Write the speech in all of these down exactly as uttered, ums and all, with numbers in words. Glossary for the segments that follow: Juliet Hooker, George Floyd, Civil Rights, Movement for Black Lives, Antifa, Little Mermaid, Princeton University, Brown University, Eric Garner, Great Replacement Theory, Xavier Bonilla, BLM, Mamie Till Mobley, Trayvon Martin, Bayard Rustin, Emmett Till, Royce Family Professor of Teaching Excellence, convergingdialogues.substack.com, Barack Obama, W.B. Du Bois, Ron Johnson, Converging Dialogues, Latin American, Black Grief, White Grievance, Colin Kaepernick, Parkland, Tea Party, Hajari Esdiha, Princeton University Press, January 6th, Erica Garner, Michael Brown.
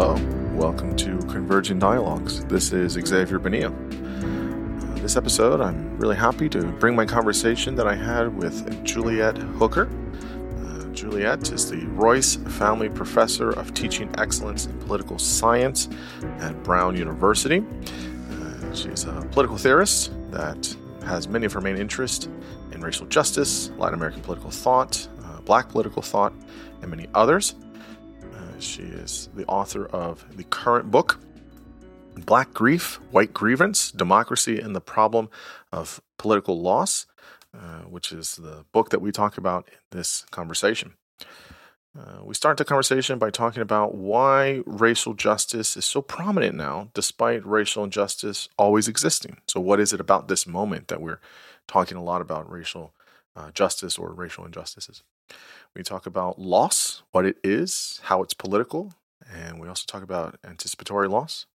Hello, welcome to Converging Dialogues. This is Xavier Bonilla. Uh, this episode, I'm really happy to bring my conversation that I had with Juliet Hooker. Uh, Juliet is the Royce Family Professor of Teaching Excellence in Political Science at Brown University. Uh, she's a political theorist that has many of her main interests in racial justice, Latin American political thought, uh, Black political thought, and many others. She is the author of the current book, Black Grief, White Grievance, Democracy and the Problem of Political Loss, uh, which is the book that we talk about in this conversation. Uh, we start the conversation by talking about why racial justice is so prominent now, despite racial injustice always existing. So what is it about this moment that we're talking a lot about racial uh, justice or racial injustices? We talk about loss, what it is, how it's political, and we also talk about anticipatory loss.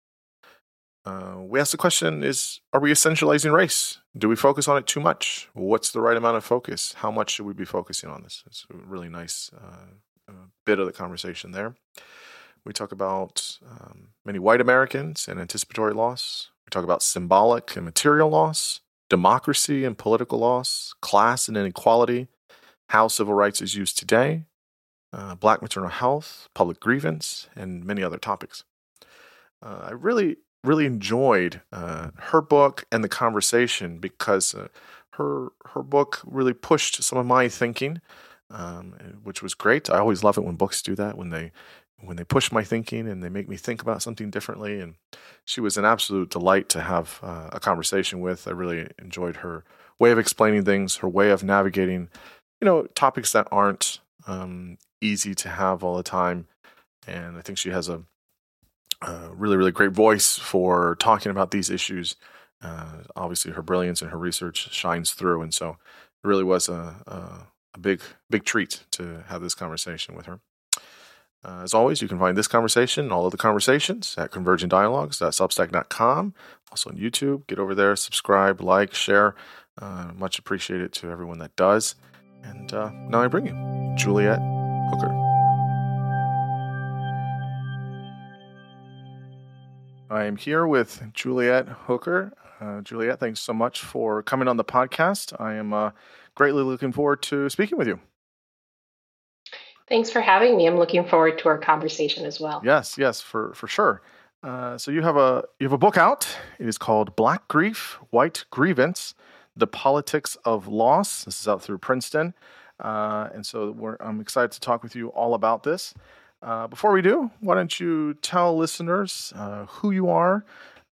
Uh, we ask the question is, are we essentializing race? Do we focus on it too much? What's the right amount of focus? How much should we be focusing on this? It's a really nice uh, bit of the conversation there. We talk about um, many white Americans and anticipatory loss. We talk about symbolic and material loss, democracy and political loss, class and inequality, how civil rights is used today, uh, Black maternal health, public grievance, and many other topics. Uh, I really, really enjoyed uh, her book and the conversation because uh, her her book really pushed some of my thinking, um, which was great. I always love it when books do that, when they when they push my thinking and they make me think about something differently. And she was an absolute delight to have uh, a conversation with. I really enjoyed her way of explaining things, her way of navigating You know, topics that aren't um, easy to have all the time. And I think she has a, a really, really great voice for talking about these issues. Uh, obviously, her brilliance and her research shines through. And so it really was a, a, a big, big treat to have this conversation with her. Uh, as always, you can find this conversation and all of the conversations at converging dialogues dot substack dot com. Also on YouTube. Get over there, subscribe, like, share. Uh, much appreciated to everyone that does. And uh, now I bring you Juliet Hooker. I am here with Juliet Hooker. Uh, Juliet, thanks so much for coming on the podcast. I am uh, greatly looking forward to speaking with you. Thanks for having me. I'm looking forward to our conversation as well. Yes, yes, for for sure. Uh, so you have a you have a book out. It is called Black Grief, White Grievance: The Politics of Loss. This is out through Princeton. Uh, and so we're, I'm excited to talk with you all about this. Uh, before we do, why don't you tell listeners uh, who you are,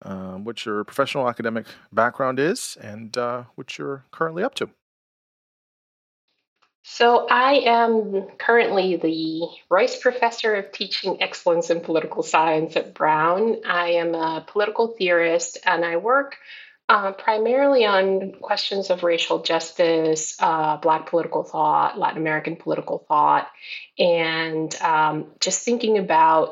uh, what your professional academic background is, and uh, what you're currently up to. So I am currently the Royce Professor of Teaching Excellence in Political Science at Brown. I am a political theorist, and I work Uh, primarily on questions of racial justice, uh, Black political thought, Latin American political thought, and um, just thinking about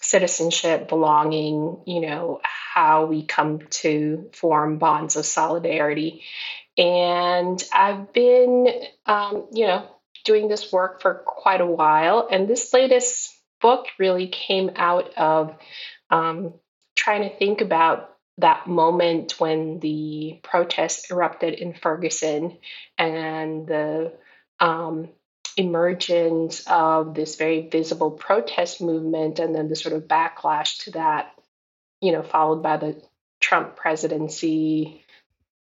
citizenship, belonging, you know, how we come to form bonds of solidarity. And I've been, um, you know, doing this work for quite a while. And this latest book really came out of um, trying to think about that moment when the protests erupted in Ferguson and the um, emergence of this very visible protest movement, and then the sort of backlash to that, you know, followed by the Trump presidency,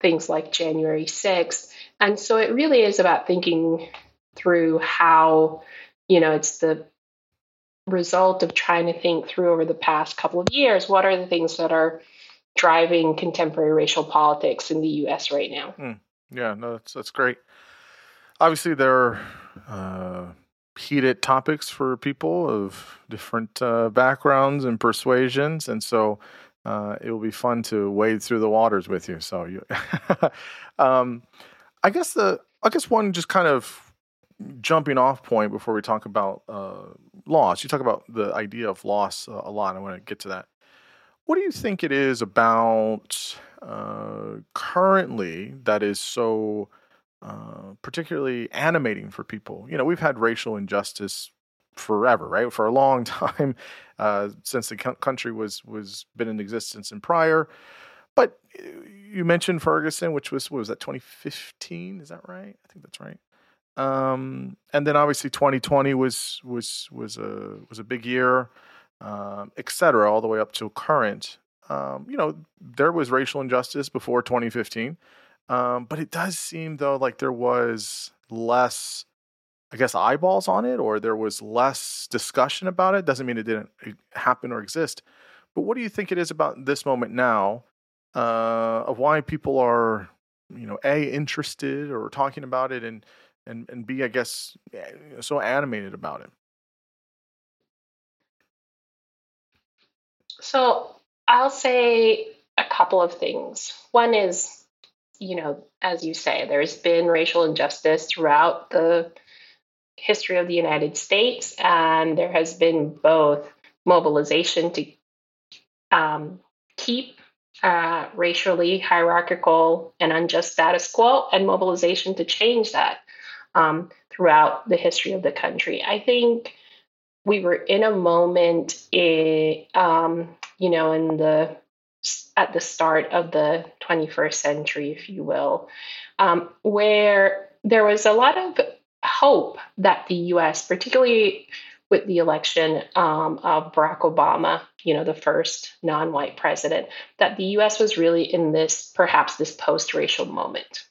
things like January sixth. And so it really is about thinking through how, you know, it's the result of trying to think through over the past couple of years, what are the things that are driving contemporary racial politics in the U S right now. Mm. Yeah, no, that's that's great. Obviously, there are uh, heated topics for people of different uh, backgrounds and persuasions, and so uh, it will be fun to wade through the waters with you. So, you, um, I guess the I guess one just kind of jumping off point before we talk about uh, loss. You talk about the idea of loss uh, a lot. I want to get to that. What do you think it is about uh, currently that is so uh, particularly animating for people? You know, we've had racial injustice forever, right? For a long time, uh, since the country was was been in existence and prior. But you mentioned Ferguson, which was, what was that, twenty fifteen? Is that right? I think that's right. Um, and then obviously twenty twenty was was was a was a big year, um, et cetera, all the way up to current. Um, you know, there was racial injustice before twenty fifteen, um, but it does seem though like there was less, I guess, eyeballs on it, or there was less discussion about it. Doesn't mean it didn't happen or exist. But what do you think it is about this moment now, uh, of why people are, you know, A, interested or talking about it, and and and B, I guess, so animated about it? So I'll say a couple of things. One is, you know, as you say, there's been racial injustice throughout the history of the United States, and there has been both mobilization to um, keep uh, racially hierarchical and unjust status quo, and mobilization to change that um, throughout the history of the country. I think we were in a moment, in, um, you know, in the at the start of the twenty-first century, if you will, um, where there was a lot of hope that the U S, particularly with the election um, of Barack Obama, you know, the first non-white president, that the U S was really in this, perhaps this post-racial moment,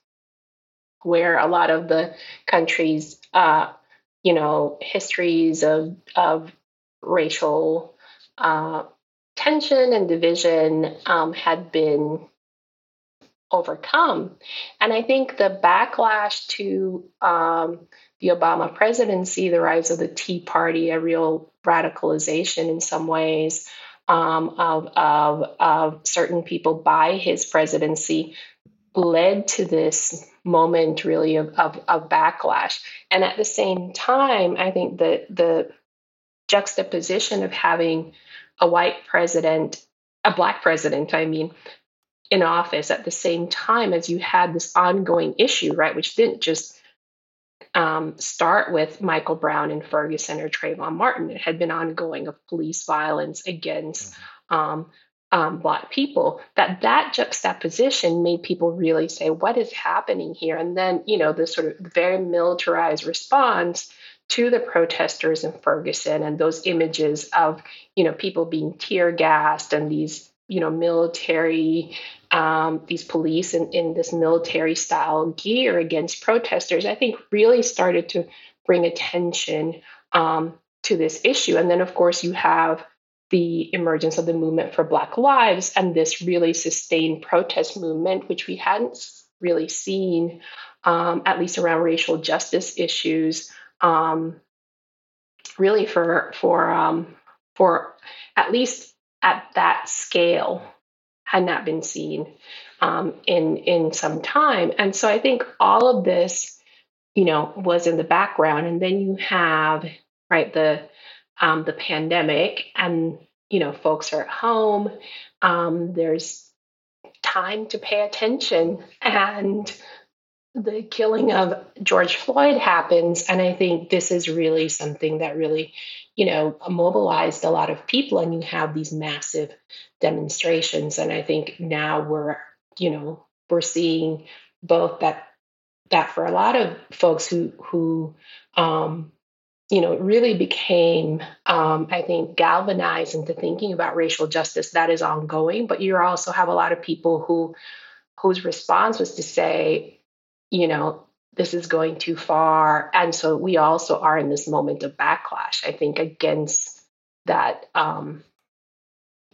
where a lot of the country's, uh, you know, histories of of racial uh, tension and division um, had been overcome. And I think the backlash to um, the Obama presidency, the rise of the Tea Party, a real radicalization in some ways um, of, of, of certain people by his presidency, led to this moment really of, of, of backlash. And at the same time, I think that the juxtaposition of having a white president, a black president, I mean, in office at the same time as you had this ongoing issue, right, which didn't just um, start with Michael Brown and Ferguson or Trayvon Martin. It had been ongoing of police violence against um, um, Black people, that that juxtaposition made people really say, what is happening here? And then, you know, this sort of very militarized response to the protesters in Ferguson, and those images of, you know, people being tear gassed and these, you know, military, um, these police in, in this military style gear against protesters, I think really started to bring attention um, to this issue. And then, of course, you have the emergence of the Movement for Black Lives and this really sustained protest movement, which we hadn't really seen, um, at least around racial justice issues, um, really for, for, um, for at least at that scale, had not been seen um, in in some time. And so I think all of this, you know, was in the background. And then you have, right, the um, the pandemic, and, you know, folks are at home. Um, there's time to pay attention. And the killing of George Floyd happens. And I think this is really something that really, you know, mobilized a lot of people, and you have these massive demonstrations. And I think now we're, you know, we're seeing both that, that for a lot of folks who, who, um, you know, really became, um, I think, galvanized into thinking about racial justice, that is ongoing, but you also have a lot of people who, whose response was to say, you know, this is going too far. And so we also are in this moment of backlash, I think, against that um,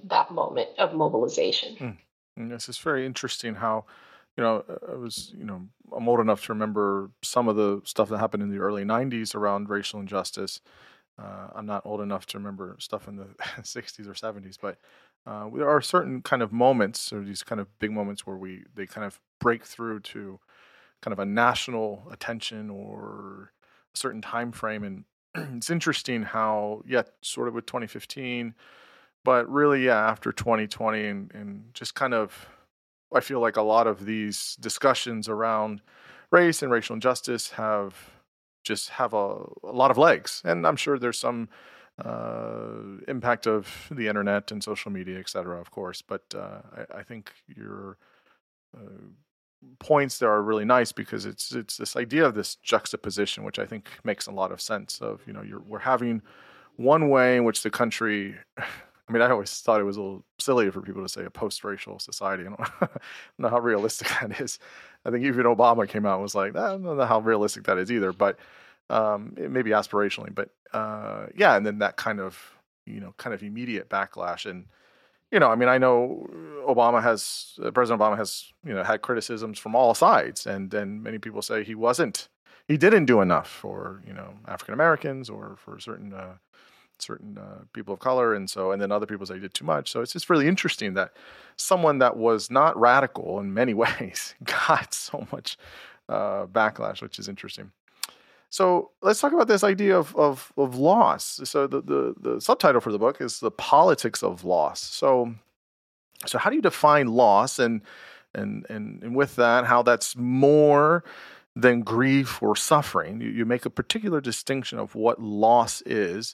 that moment of mobilization. Mm. And this is very interesting how, you know, I was, you know, I'm old enough to remember some of the stuff that happened in the early nineties around racial injustice. Uh, I'm not old enough to remember stuff in the sixties or seventies, but uh, there are certain kind of moments, or these kind of big moments where we, they kind of break through to kind of a national attention or a certain time frame. And it's interesting how, yeah, sort of with twenty fifteen, but really, yeah, after twenty twenty and, and just kind of, I feel like a lot of these discussions around race and racial injustice have just have a, a lot of legs. And I'm sure there's some uh, impact of the internet and social media, et cetera, of course. But uh, I, I think your uh, points there are really nice, because it's it's this idea of this juxtaposition, which I think makes a lot of sense of, you know, you're, we're having one way in which the country... I mean, I always thought it was a little silly for people to say a post-racial society. I don't know how realistic that is. I think even Obama came out and was like, I don't know how realistic that is either, but um, it may be aspirationally. But uh, yeah, and then that kind of, you know, kind of immediate backlash. And, you know, I mean, I know Obama has, uh, President Obama has, you know, had criticisms from all sides. And then many people say he wasn't, he didn't do enough for, you know, African-Americans or for certain uh certain uh, people of color, and so, and then other people say did too much. So it's just really interesting that someone that was not radical in many ways got so much uh, backlash, which is interesting. So let's talk about this idea of of, of loss. So the, the the subtitle for the book is The Politics of Loss. So so how do you define loss, and and and, and with that, how that's more than grief or suffering? You, you make a particular distinction of what loss is.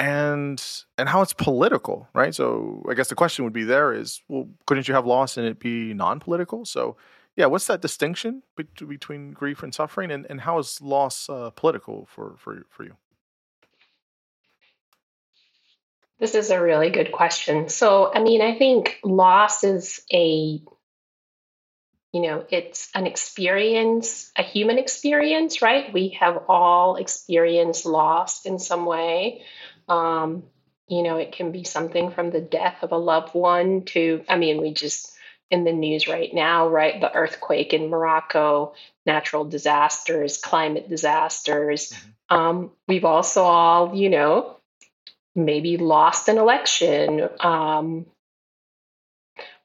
And and how it's political, right? So I guess the question would be there is, well, couldn't you have loss and it be non-political? So yeah, what's that distinction be- between grief and suffering, and, and how is loss uh, political for, for for you? This is a really good question. So, I mean, I think loss is a, you know, it's an experience, a human experience, right? We have all experienced loss in some way. Um, you know, it can be something from the death of a loved one to, I mean, we just in the news right now, right? The earthquake in Morocco, natural disasters, climate disasters. Um, we've also all, you know, maybe lost an election, um,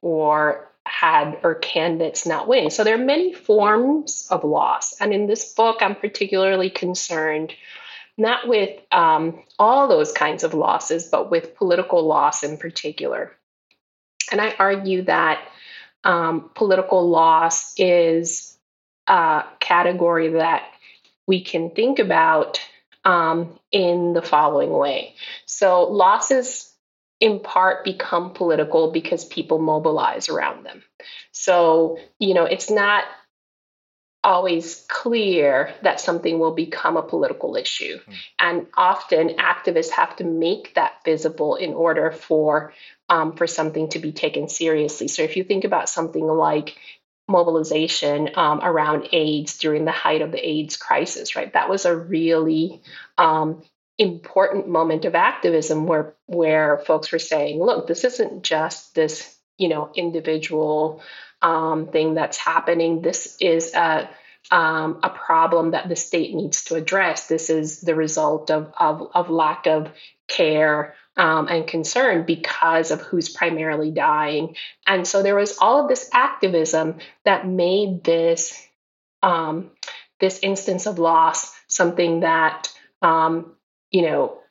or had or candidates not win. So there are many forms of loss. And in this book, I'm particularly concerned not with um, all those kinds of losses, but with political loss in particular. And I argue that um, political loss is a category that we can think about um, in the following way. So losses in part become political because people mobilize around them. So, you know, it's not always clear that something will become a political issue. Mm. And often activists have to make that visible in order for um, for something to be taken seriously. So if you think about something like mobilization um, around AIDS during the height of the AIDS crisis, right? That was a really um, important moment of activism where where folks were saying, look, this isn't just this, you know, individual Um, thing that's happening. This is a um, a problem that the state needs to address. This is the result of of, of lack of care um, and concern because of who's primarily dying. And so there was all of this activism that made this um, this instance of loss something that um, you know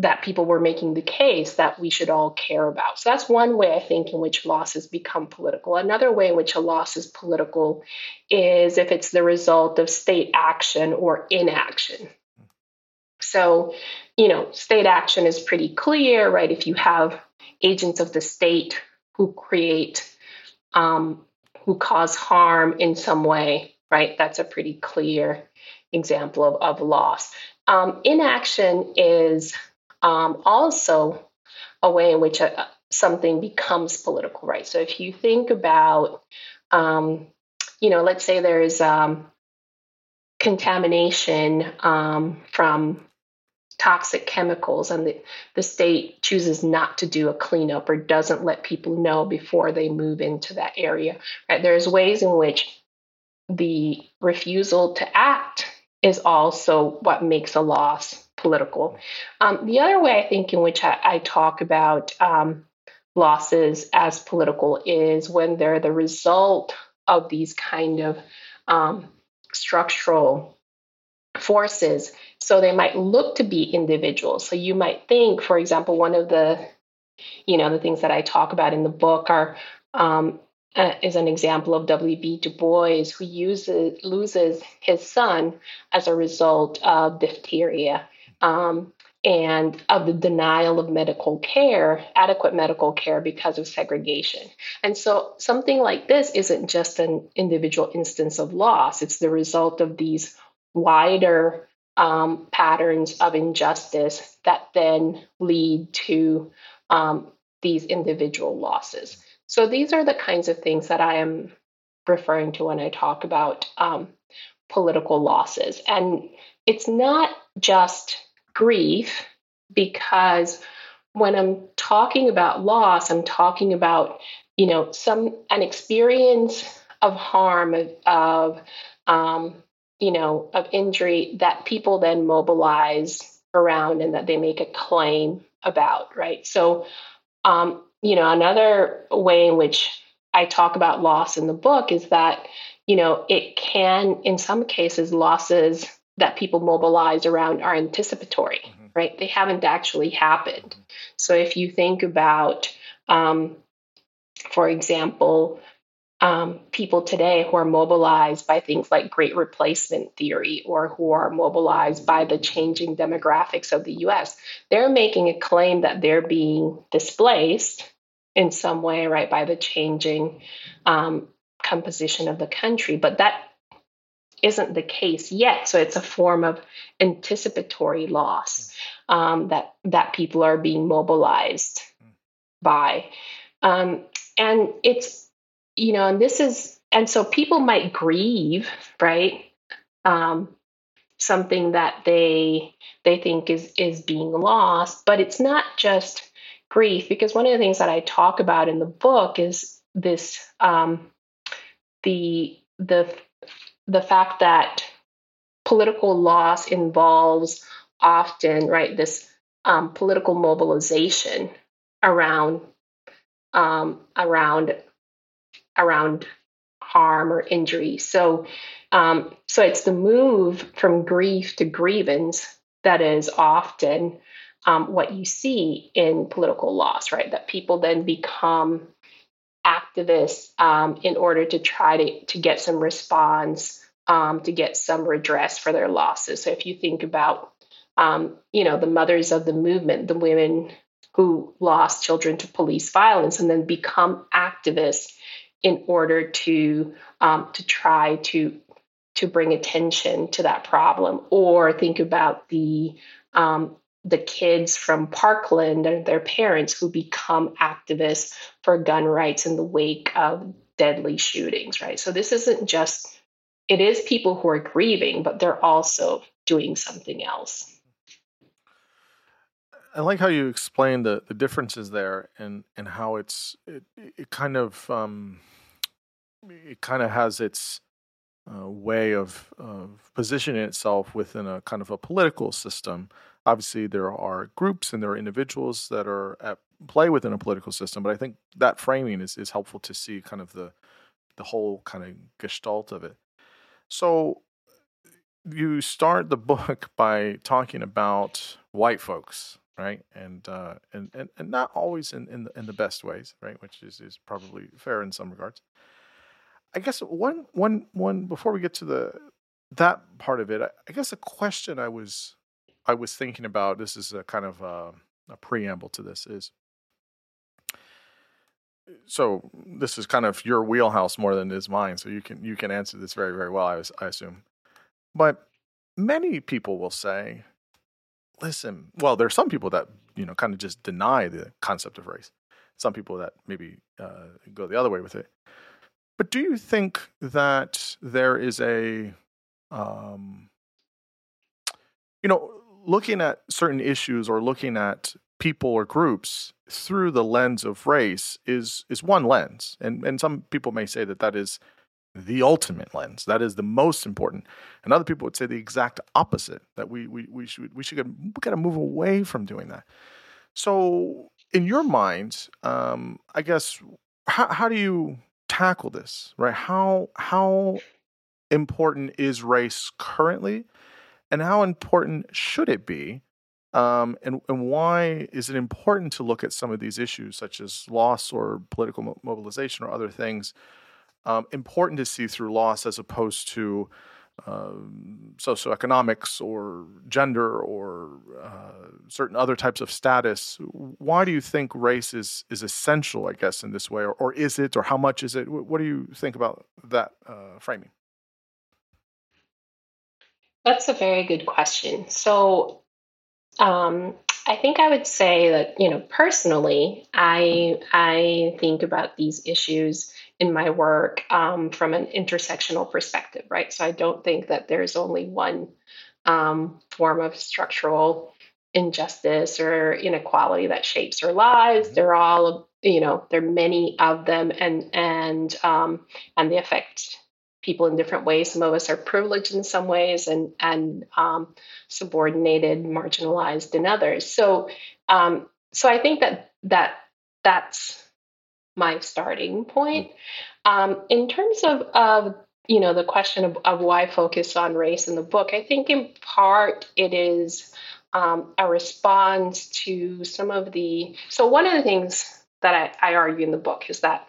that people were making the case that we should all care about. So that's one way, I think, in which losses become political. Another way in which a loss is political is if it's the result of state action or inaction. So, you know, state action is pretty clear, right? If you have agents of the state who create, um, who cause harm in some way, right? That's a pretty clear example of, of loss. Um, inaction is Um, also a way in which a, something becomes political, right? So if you think about, um, you know, let's say there's um, contamination um, from toxic chemicals and the, the state chooses not to do a cleanup or doesn't let people know before they move into that area, right? There's ways in which the refusal to act is also what makes a loss political. Um, the other way I think in which I, I talk about um, losses as political is when they're the result of these kind of um, structural forces. So they might look to be individuals. So you might think, for example, one of the, you know, the things that I talk about in the book are um, uh, is an example of W B. Du Bois, who uses, loses his son as a result of diphtheria um, and of the denial of medical care, adequate medical care, because of segregation. And so something like this isn't just an individual instance of loss. It's the result of these wider um, patterns of injustice that then lead to um, these individual losses. So these are the kinds of things that I am referring to when I talk about um, political losses. And it's not just grief, because when I'm talking about loss, I'm talking about, you know, some an experience of harm, of, of um, you know, of injury that people then mobilize around and that they make a claim about, right? So, um, you know, another way in which I talk about loss in the book is that, you know, it can, in some cases, losses that people mobilize around are anticipatory, mm-hmm. right? They haven't actually happened. Mm-hmm. So if you think about, um, for example, um, people today who are mobilized by things like Great Replacement Theory, or who are mobilized by the changing demographics of the U S, they're making a claim that they're being displaced in some way, right, by the changing um, composition of the country. But that isn't the case yet. So it's a form of anticipatory loss um, that that people are being mobilized by. Um, and it's, you know, and this is, and so people might grieve, right? Um, something that they they think is is being lost, but it's not just grief, because one of the things that I talk about in the book is this, um, the the the fact that political loss involves often, right, this um, political mobilization around um, around around harm or injury. So, um, so it's the move from grief to grievance that is often um, what you see in political loss, right? That people then become activists um, in order to try to, to get some response, um, to get some redress for their losses. So if you think about, um, you know, the mothers of the movement, the women who lost children to police violence and then become activists in order to um, to try to to bring attention to that problem. Or think about the um, the kids from Parkland and their parents who become activists for gun rights in the wake of deadly shootings, right? So this isn't just, it is people who are grieving, but they're also doing something else. I like how you explain the, the differences there, and, and how it's, it, it kind of, um, it kind of has its uh, way of, of positioning itself within a kind of a political system. Obviously, there are groups and there are individuals that are at play within a political system, but I think that framing is, is helpful to see kind of the the whole kind of gestalt of it. So you start the book by talking about white folks, right? And uh, and, and and not always in in the, in the best ways, right? Which is, is probably fair in some regards. I guess one one one before we get to the that part of it, I, I guess a question I was. I was thinking about, this is a kind of a, a preamble to this, is, so this is kind of your wheelhouse more than it is mine, so you can you can answer this very, very well, I, was, I assume. But many people will say, listen, well, there are some people that, you know, kind of just deny the concept of race. Some people that maybe uh, go the other way with it. But do you think that there is a, um, you know, looking at certain issues or looking at people or groups through the lens of race is is one lens. And and some people may say that that is the ultimate lens. That is the most important. And other people would say the exact opposite, that we we we should we should we got to move away from doing that. So in your mind, um, I guess, how, how do you tackle this, right? How how important is race currently? And how important should it be Um, and, and why is it important to look at some of these issues, such as loss or political mobilization or other things, um, important to see through loss as opposed to um, socioeconomics or gender or uh, certain other types of status? Why do you think race is is essential, I guess, in this way? Or, or is it? Or how much is it? What do you think about that uh, framing? That's a very good question. So Um, I think I would say that, you know, personally, I I think about these issues in my work um, from an intersectional perspective, right? So I don't think that there's only one um, form of structural injustice or inequality that shapes our lives. They're all, you know, there are many of them, and and um, and they affect people in different ways. Some of us are privileged in some ways and, and um, subordinated, marginalized in others. So um, so I think that, that that's my starting point. Um, in terms of, of, you know, the question of, of why focus on race in the book, I think in part it is um, a response to some of the... So one of the things that I, I argue in the book is that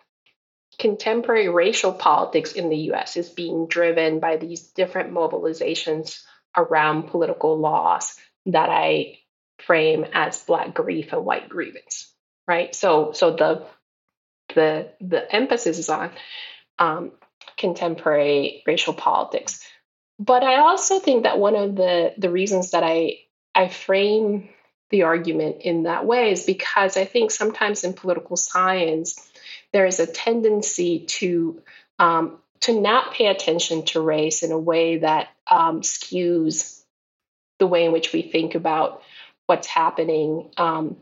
contemporary racial politics in the U S is being driven by these different mobilizations around political loss that I frame as Black Grief and White Grievance, right? So, so the the the emphasis is on um, contemporary racial politics, but I also think that one of the the reasons that I I frame the argument in that way is because I think sometimes in political science, there is a tendency to um, to not pay attention to race in a way that um, skews the way in which we think about what's happening um,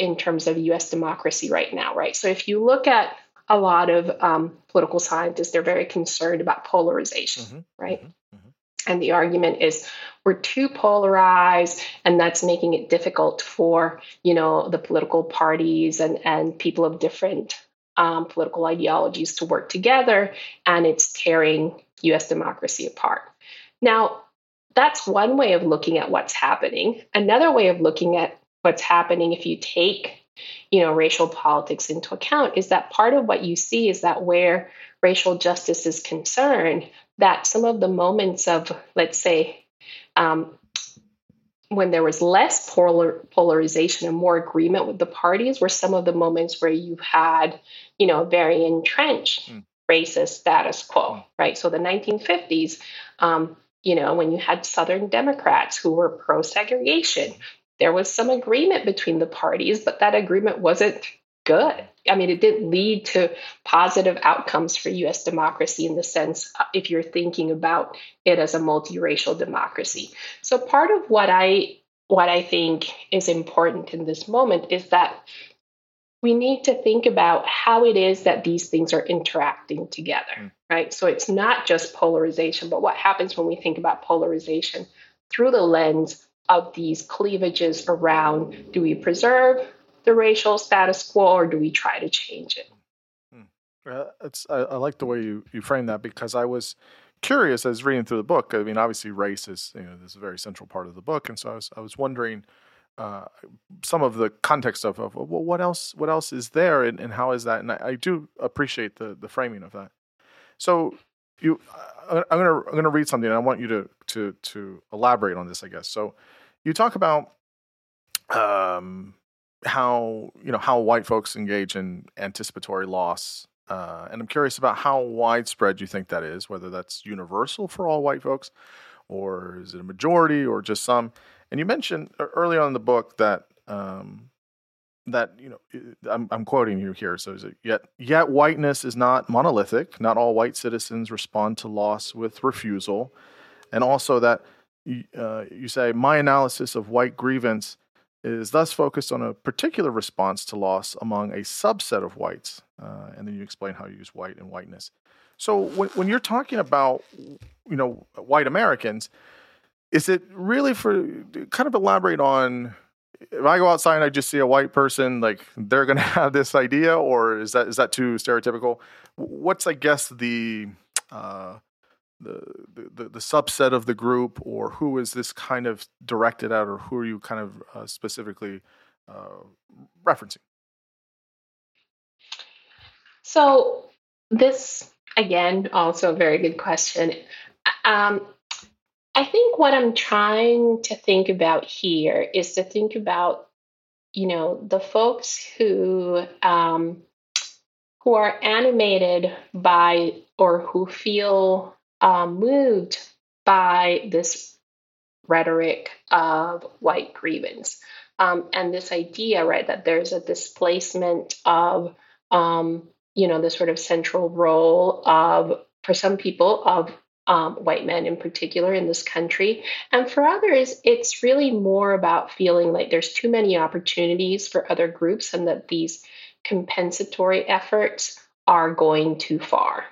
in terms of U S democracy right now, right? So if you look at a lot of um, political scientists, they're very concerned about polarization, mm-hmm, right? Mm-hmm. And the argument is we're too polarized, and that's making it difficult for, you know, the political parties and, and people of different Um, political ideologies to work together, and it's tearing U S democracy apart. Now, that's one way of looking at what's happening. Another way of looking at what's happening, if you take, you know, racial politics into account, is that part of what you see is that where racial justice is concerned, that some of the moments of, let's say, um, when there was less polar, polarization and more agreement with the parties were some of the moments where you had, you know, very entrenched mm. racist status quo, right? So the nineteen fifties, um, you know, when you had Southern Democrats who were pro-segregation, there was some agreement between the parties, but that agreement wasn't good. I mean, it didn't lead to positive outcomes for U S democracy in the sense if you're thinking about it as a multiracial democracy. So part of what I what I think is important in this moment is that we need to think about how it is that these things are interacting together, mm. right? So it's not just polarization, but what happens when we think about polarization through the lens of these cleavages around, do we preserve the racial status quo, or do we try to change it? Uh, it's, I, I like the way you, you frame that, because I was curious as reading through the book. I mean, obviously race is, you know, this is a very central part of the book. And so I was, I was wondering uh, some of the context of, of well, what else, what else is there, and, and how is that? And I, I do appreciate the, the framing of that. So you, I, I'm going to, I'm going to read something, and I want you to, to, to elaborate on this, I guess. So you talk about, um, how, you know, how white folks engage in anticipatory loss. Uh, and I'm curious about how widespread you think that is, whether that's universal for all white folks, or is it a majority, or just some. And you mentioned early on in the book that, um, that, you know, I'm, I'm quoting you here. So is it, yet, yet whiteness is not monolithic. Not all white citizens respond to loss with refusal. And also that uh, you say, my analysis of white grievance is thus focused on a particular response to loss among a subset of whites. Uh, and then you explain how you use white and whiteness. So when, when you're talking about, you know, white Americans, is it really for, kind of elaborate on, if I go outside and I just see a white person, like they're going to have this idea, or is that is that too stereotypical? What's, I guess, the, uh, the, the the subset of the group, or who is this kind of directed at, or who are you kind of uh, specifically uh, referencing? So this, again, also a very good question. Um, I think what I'm trying to think about here is to think about, you know, the folks who um, who are animated by or who feel um, moved by this rhetoric of white grievance um, and this idea, right, that there's a displacement of, um, you know, the sort of central role of, for some people, of Um, white men in particular in this country. And for others, it's really more about feeling like there's too many opportunities for other groups and that these compensatory efforts are going too far.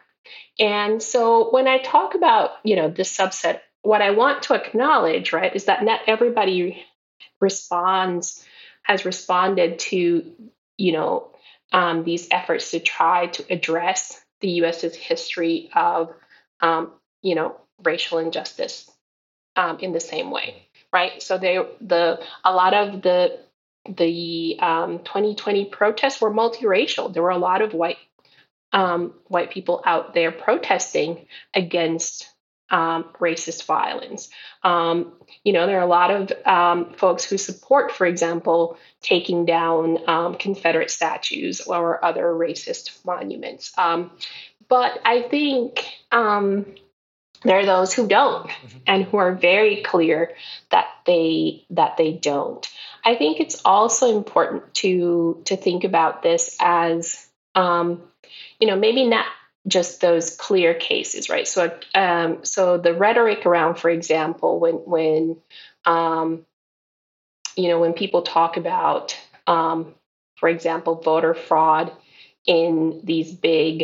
And so when I talk about, you know, this subset, what I want to acknowledge, right, is that not everybody responds, has responded to, you know, um, these efforts to try to address the U S's history of um, you know, racial injustice um, in the same way, right? So they, the a lot of the the um, twenty twenty protests were multiracial. There were a lot of white um, white people out there protesting against um, racist violence. Um, you know, there are a lot of um, folks who support, for example, taking down um, Confederate statues or other racist monuments. Um, but I think. Um, There are those who don't and who are very clear that they that they don't. I think it's also important to to think about this as, um, you know, maybe not just those clear cases, right? So um, so the rhetoric around, for example, when when, um, you know, when people talk about, um, for example, voter fraud in these big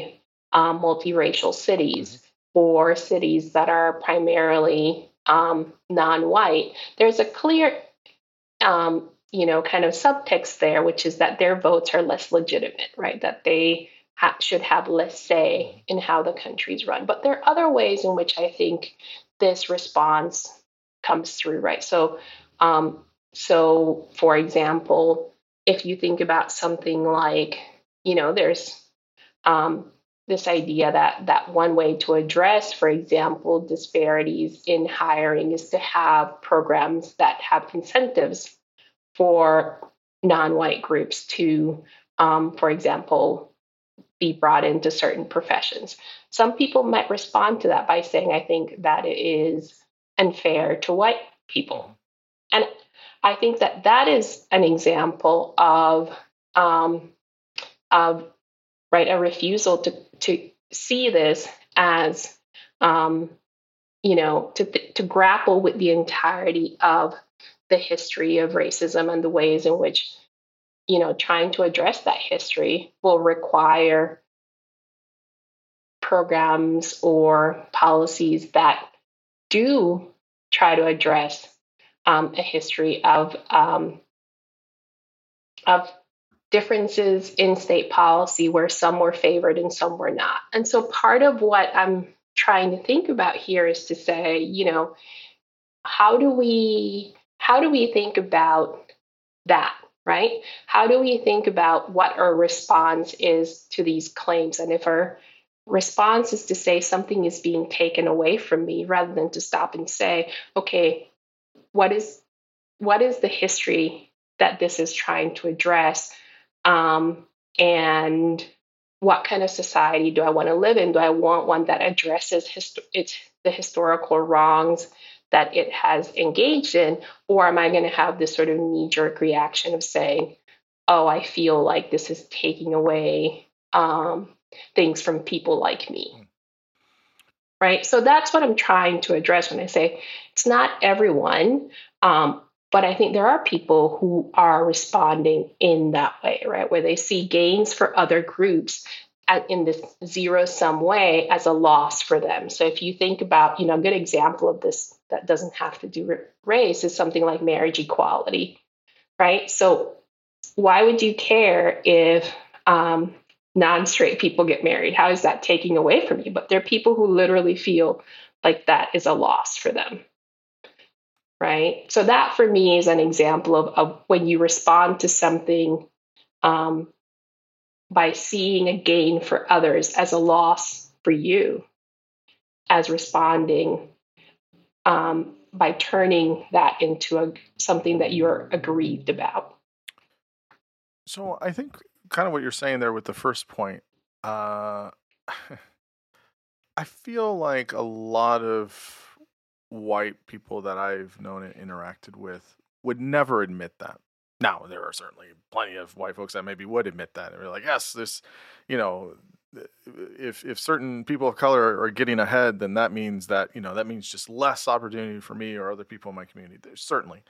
um, multiracial cities. Mm-hmm. For cities that are primarily um, non-white, there's a clear, um, you know, kind of subtext there, which is that their votes are less legitimate, right? That they ha- should have less say in how the country's run. But there are other ways in which I think this response comes through, right? So, um, so for example, if you think about something like, you know, there's um, this idea that that one way to address, for example, disparities in hiring is to have programs that have incentives for non-white groups to, um, for example, be brought into certain professions. Some people might respond to that by saying, I think that it is unfair to white people. And I think that that is an example of, um, of right, a refusal to to see this as, um, you know, to to grapple with the entirety of the history of racism and the ways in which, you know, trying to address that history will require programs or policies that do try to address um, a history of um, of differences in state policy where some were favored and some were not. And so part of what I'm trying to think about here is to say, you know, how do we how do we think about that, right? How do we think about what our response is to these claims? And if our response is to say something is being taken away from me rather than to stop and say, okay, what is what is the history that this is trying to address? Um, and what kind of society do I want to live in? Do I want one that addresses hist- it's the historical wrongs that it has engaged in? Or am I going to have this sort of knee-jerk reaction of saying, oh, I feel like this is taking away um, things from people like me, right? So that's what I'm trying to address when I say it's not everyone, um, but I think there are people who are responding in that way, right, where they see gains for other groups in this zero-sum way as a loss for them. So if you think about, you know, a good example of this that doesn't have to do with race is something like marriage equality, right? So why would you care if um, non-straight people get married? How is that taking away from you? But there are people who literally feel like that is a loss for them, right? So that for me is an example of, of when you respond to something um, by seeing a gain for others as a loss for you, as responding um, by turning that into a, something that you're aggrieved about. So I think kind of what you're saying there with the first point, uh, I feel like a lot of white people that I've known and interacted with would never admit that. Now, there are certainly plenty of white folks that maybe would admit that. And we're like, yes, this, you know, if if certain people of color are getting ahead, then that means that, you know, that means just less opportunity for me or other people in my community. There's certainly.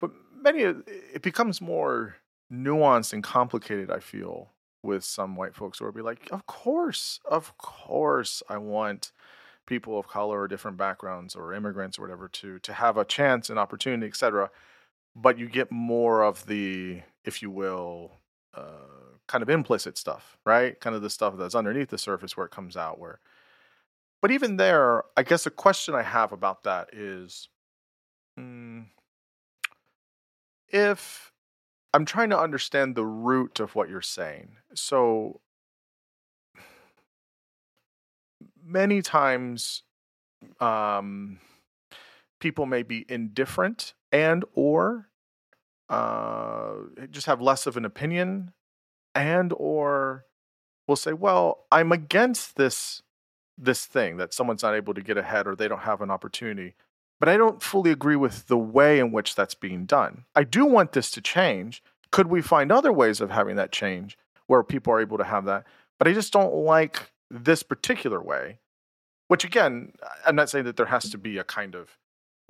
But many of, it becomes more nuanced and complicated, I feel, with some white folks who will be like, of course, of course I want people of color or different backgrounds or immigrants or whatever to to have a chance and opportunity, et cetera. But you get more of the, if you will, uh, kind of implicit stuff, right? Kind of the stuff that's underneath the surface where it comes out. Where, But even there, I guess the question I have about that is, mm, if... I'm trying to understand the root of what you're saying. So many times um, people may be indifferent and or uh, just have less of an opinion and or will say, well, I'm against this this thing that someone's not able to get ahead or they don't have an opportunity. But I don't fully agree with the way in which that's being done. I do want this to change. Could we find other ways of having that change where people are able to have that? But I just don't like this particular way, which again, I'm not saying that there has to be a kind of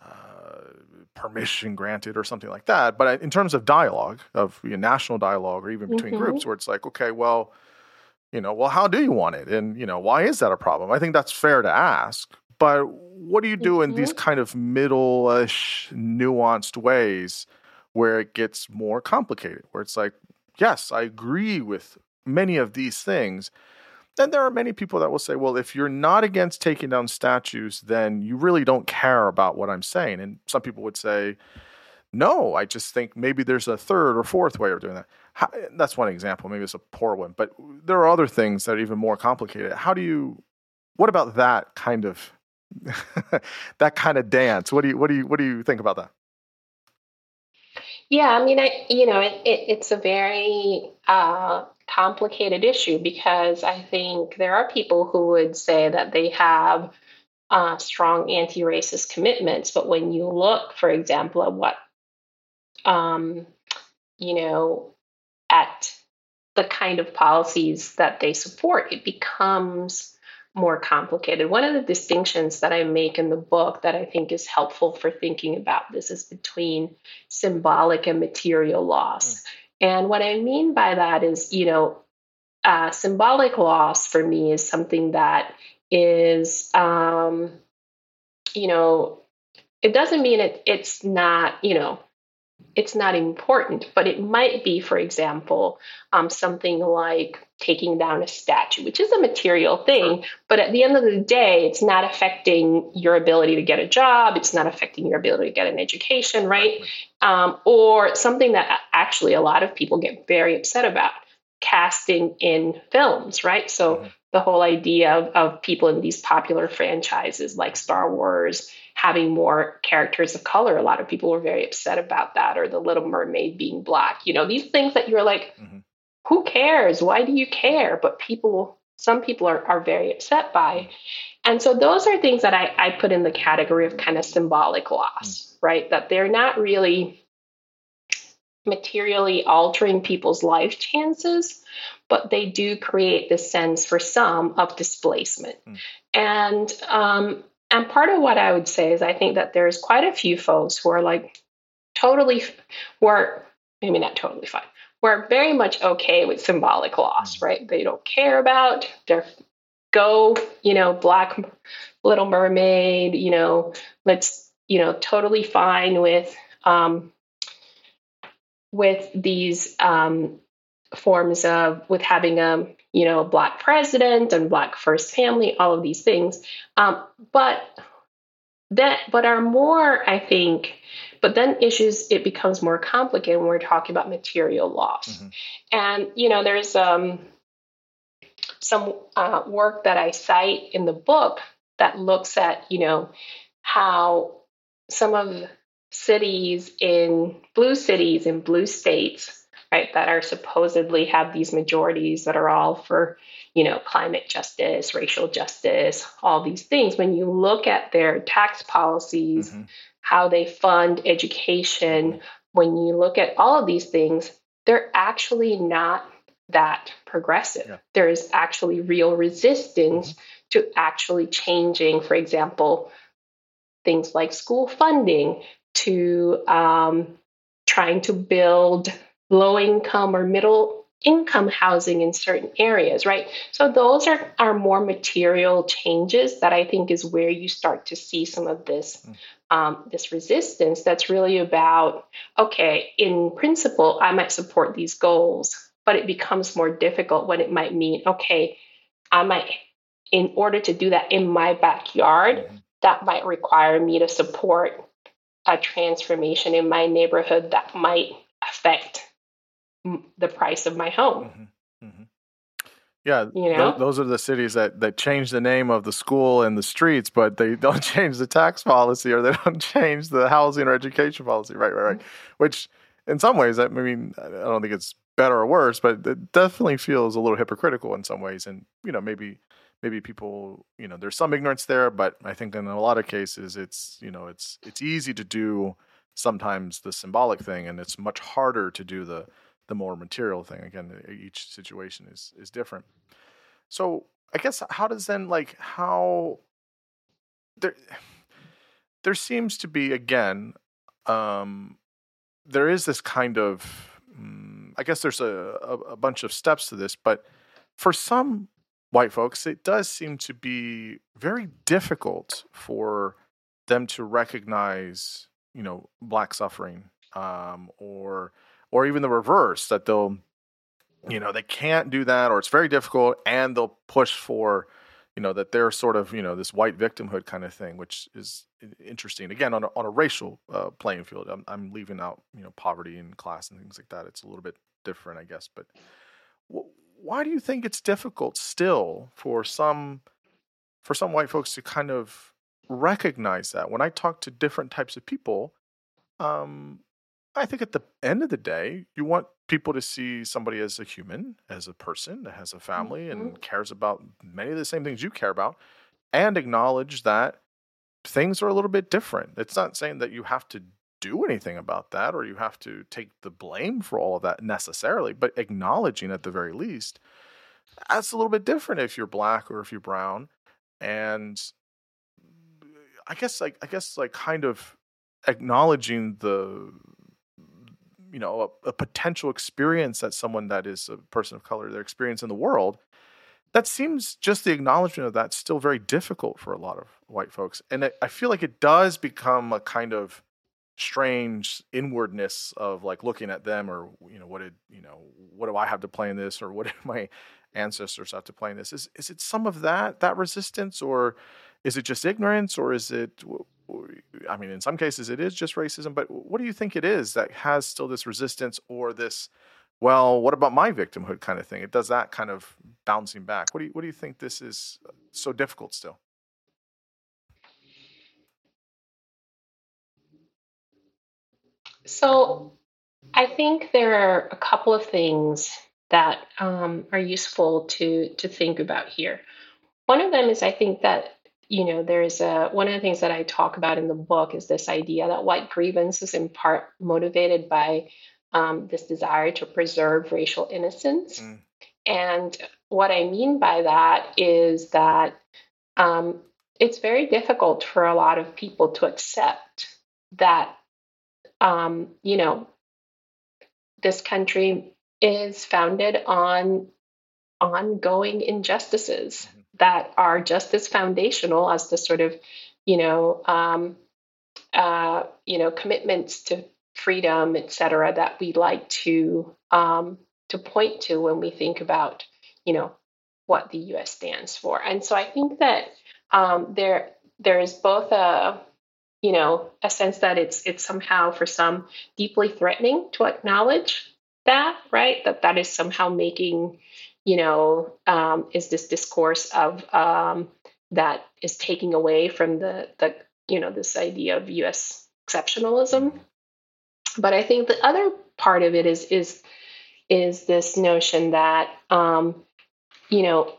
uh, permission granted or something like that. But in terms of dialogue, of you know, national dialogue or even between mm-hmm. groups where it's like, okay, well, you know, well, how do you want it? And, you know, why is that a problem? I think that's fair to ask. But what do you do in these kind of middle-ish, nuanced ways where it gets more complicated, where it's like, yes, I agree with many of these things? Then there are many people that will say, well, if you're not against taking down statues, then you really don't care about what I'm saying. And some people would say, no, I just think maybe there's a third or fourth way of doing that. How, that's one example. Maybe it's a poor one. But there are other things that are even more complicated. How do you – what about that kind of – that kind of dance? What do you what do you what do you think about that? Yeah, I mean, I you know, it, it, it's a very uh, complicated issue because I think there are people who would say that they have uh, strong anti-racist commitments, but when you look, for example, at what um, you know, at the kind of policies that they support, it becomes more complicated. One of the distinctions that I make in the book that I think is helpful for thinking about this is between symbolic and material loss. Mm. And what I mean by that is, you know, uh, symbolic loss for me is something that is, um, you know, it doesn't mean it, it's not, you know, it's not important, but it might be, for example, um, something like taking down a statue, which is a material thing, but at the end of the day, it's not affecting your ability to get a job. It's not affecting your ability to get an education, right? Um, or something that actually a lot of people get very upset about, casting in films, right? So mm-hmm. the whole idea of, of people in these popular franchises like Star Wars having more characters of color. A lot of people were very upset about that, or the Little Mermaid being black. You know, these things that you're like, mm-hmm. who cares? Why do you care? But people, some people are, are very upset by. And so those are things that I, I put in the category of kind of symbolic loss, mm-hmm. right? That they're not really materially altering people's life chances, but they do create this sense for some of displacement. Mm-hmm. And, um, And part of what I would say is I think that there's quite a few folks who are like totally, who are maybe not totally fine, who are very much okay with symbolic loss, right? They don't care about their go, you know, Black Little Mermaid, you know, let's, you know, totally fine with, um, with these um, forms of, with having a, you know, Black president and Black first family, all of these things. Um, but that, but are more, I think, but then issues, it becomes more complicated when we're talking about material loss. Mm-hmm. And, you know, there's um, some uh, work that I cite in the book that looks at, you know, how some of cities in blue cities in blue states, right, that are supposedly have these majorities that are all for, you know, climate justice, racial justice, all these things. When you look at their tax policies, mm-hmm. how they fund education, when you look at all of these things, they're actually not that progressive. Yeah. There is actually real resistance mm-hmm. to actually changing, for example, things like school funding, to um, trying to build low-income or middle-income housing in certain areas, right? So those are, are more material changes that I think is where you start to see some of this, um, this resistance that's really about, okay, in principle, I might support these goals, but it becomes more difficult when it might mean, okay, I might, in order to do that in my backyard, that might require me to support a transformation in my neighborhood that might affect the price of my home. Mm-hmm. Mm-hmm. Yeah, you know? th- those are the cities that, that change the name of the school and the streets, but they don't change the tax policy or they don't change the housing or education policy. Right, right, right. Mm-hmm. Which in some ways, I mean, I don't think it's better or worse, but it definitely feels a little hypocritical in some ways. And, you know, maybe... Maybe people, you know, there's some ignorance there, but I think in a lot of cases it's, you know, it's it's easy to do sometimes the symbolic thing, and it's much harder to do the the more material thing. Again, each situation is is different. So I guess how does then like how there there seems to be again um, there is this kind of um, I guess there's a, a a bunch of steps to this, but for some white folks, it does seem to be very difficult for them to recognize, you know, black suffering, um, or or even the reverse, that they'll, you know, they can't do that, or it's very difficult, and they'll push for, you know, that they're sort of, you know, this white victimhood kind of thing, which is interesting. Again, on a, on a racial uh, playing field, I'm, I'm leaving out, you know, poverty and class and things like that. It's a little bit different, I guess, but. Well, why do you think it's difficult still for some for some white folks to kind of recognize that? When I talk to different types of people, um, I think at the end of the day, you want people to see somebody as a human, as a person that has a family mm-hmm. and cares about many of the same things you care about, and acknowledge that things are a little bit different. It's not saying that you have to do anything about that, or you have to take the blame for all of that necessarily, but acknowledging at the very least, that's a little bit different if you're black or if you're brown. And I guess like, I guess like kind of acknowledging the, you know, a, a potential experience that someone that is a person of color, their experience in the world, that seems just the acknowledgement of that's still very difficult for a lot of white folks. And it, I feel like it does become a kind of strange inwardness of like looking at them, or you know, what did you know, what do I have to play in this, or what did my ancestors have to play in this? Is is it some of that that resistance, or is it just ignorance, or is it? I mean, in some cases it is just racism, but what do you think it is that has still this resistance or this? Well, what about my victimhood kind of thing? It does that kind of bouncing back. What do you what do you think this is so difficult still? So I think there are a couple of things that um, are useful to to think about here. One of them is I think that, you know, there's a, one of the things that I talk about in the book is this idea that white grievance is in part motivated by um, this desire to preserve racial innocence. Mm. And what I mean by that is that um, it's very difficult for a lot of people to accept that Um, you know, this country is founded on ongoing injustices that are just as foundational as the sort of, you know, um, uh, you know, commitments to freedom, et cetera, that we like to um, to point to when we think about, you know, what the U S stands for. And so I think that um, there there is both a you know, a sense that it's it's somehow for some deeply threatening to acknowledge that, right? That that is somehow making, you know, um, is this discourse of um, that is taking away from the, the, you know, this idea of U S exceptionalism. But I think the other part of it is is is this notion that, um, you know,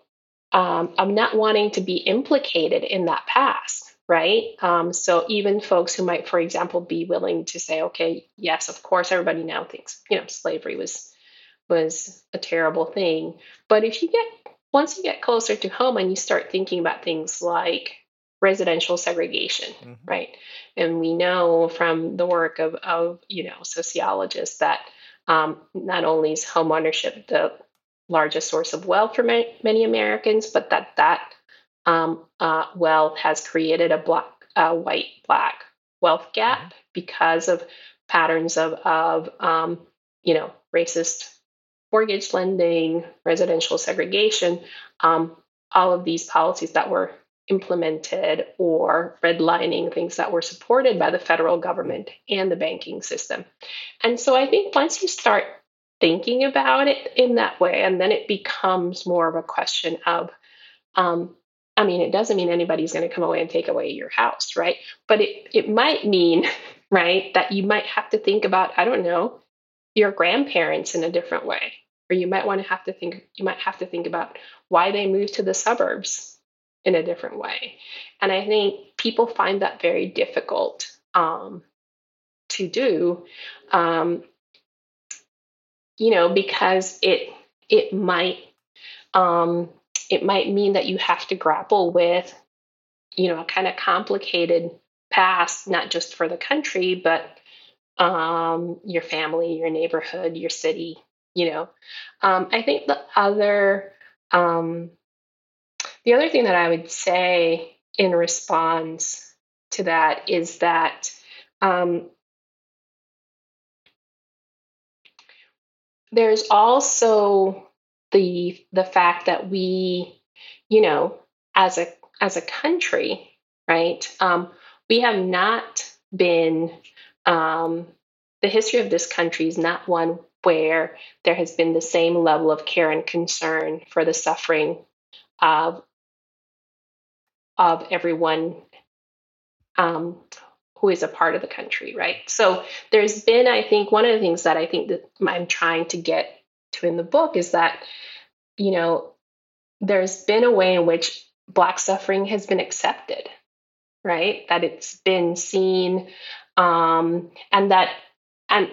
um, I'm not wanting to be implicated in that past, right? Um, so even folks who might, for example, be willing to say, okay, yes, of course, everybody now thinks, you know, slavery was was a terrible thing. But if you get, once you get closer to home and you start thinking about things like residential segregation, mm-hmm. right? And we know from the work of, of you know, sociologists that um, not only is homeownership the largest source of wealth for ma- many Americans, but that that um, uh, wealth has created a black, uh, white, black wealth gap mm-hmm. because of patterns of, of um, you know, racist mortgage lending, residential segregation, um, all of these policies that were implemented, or redlining, things that were supported by the federal government and the banking system. And so I think once you start thinking about it in that way, and then it becomes more of a question of, um, I mean, it doesn't mean anybody's going to come away and take away your house, right? But it, it might mean, right, that you might have to think about, I don't know, your grandparents in a different way, or you might want to have to think, you might have to think about why they moved to the suburbs in a different way. And I think people find that very difficult um, to do, um, you know, because it it might um, it might mean that you have to grapple with, you know, a kind of complicated past, not just for the country, but um, your family, your neighborhood, your city, you know. Um, I think the other um, The other thing that I would say in response to that is that um, there's also the the fact that we, you know, as a as a country, right, um, we have not been, um, the history of this country is not one where there has been the same level of care and concern for the suffering of of everyone um, who is a part of the country, right? So there's been, I think, one of the things that I think that I'm trying to get to in the book is that, you know, there's been a way in which Black suffering has been accepted, right? That it's been seen, um, and that and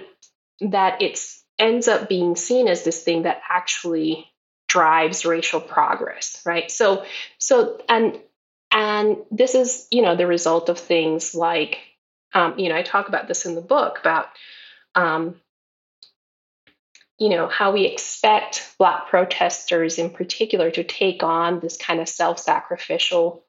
that it's ends up being seen as this thing that actually drives racial progress, right? So, so and. And this is, you know, the result of things like, um, you know, I talk about this in the book about, um, you know, how we expect Black protesters in particular to take on this kind of self-sacrificial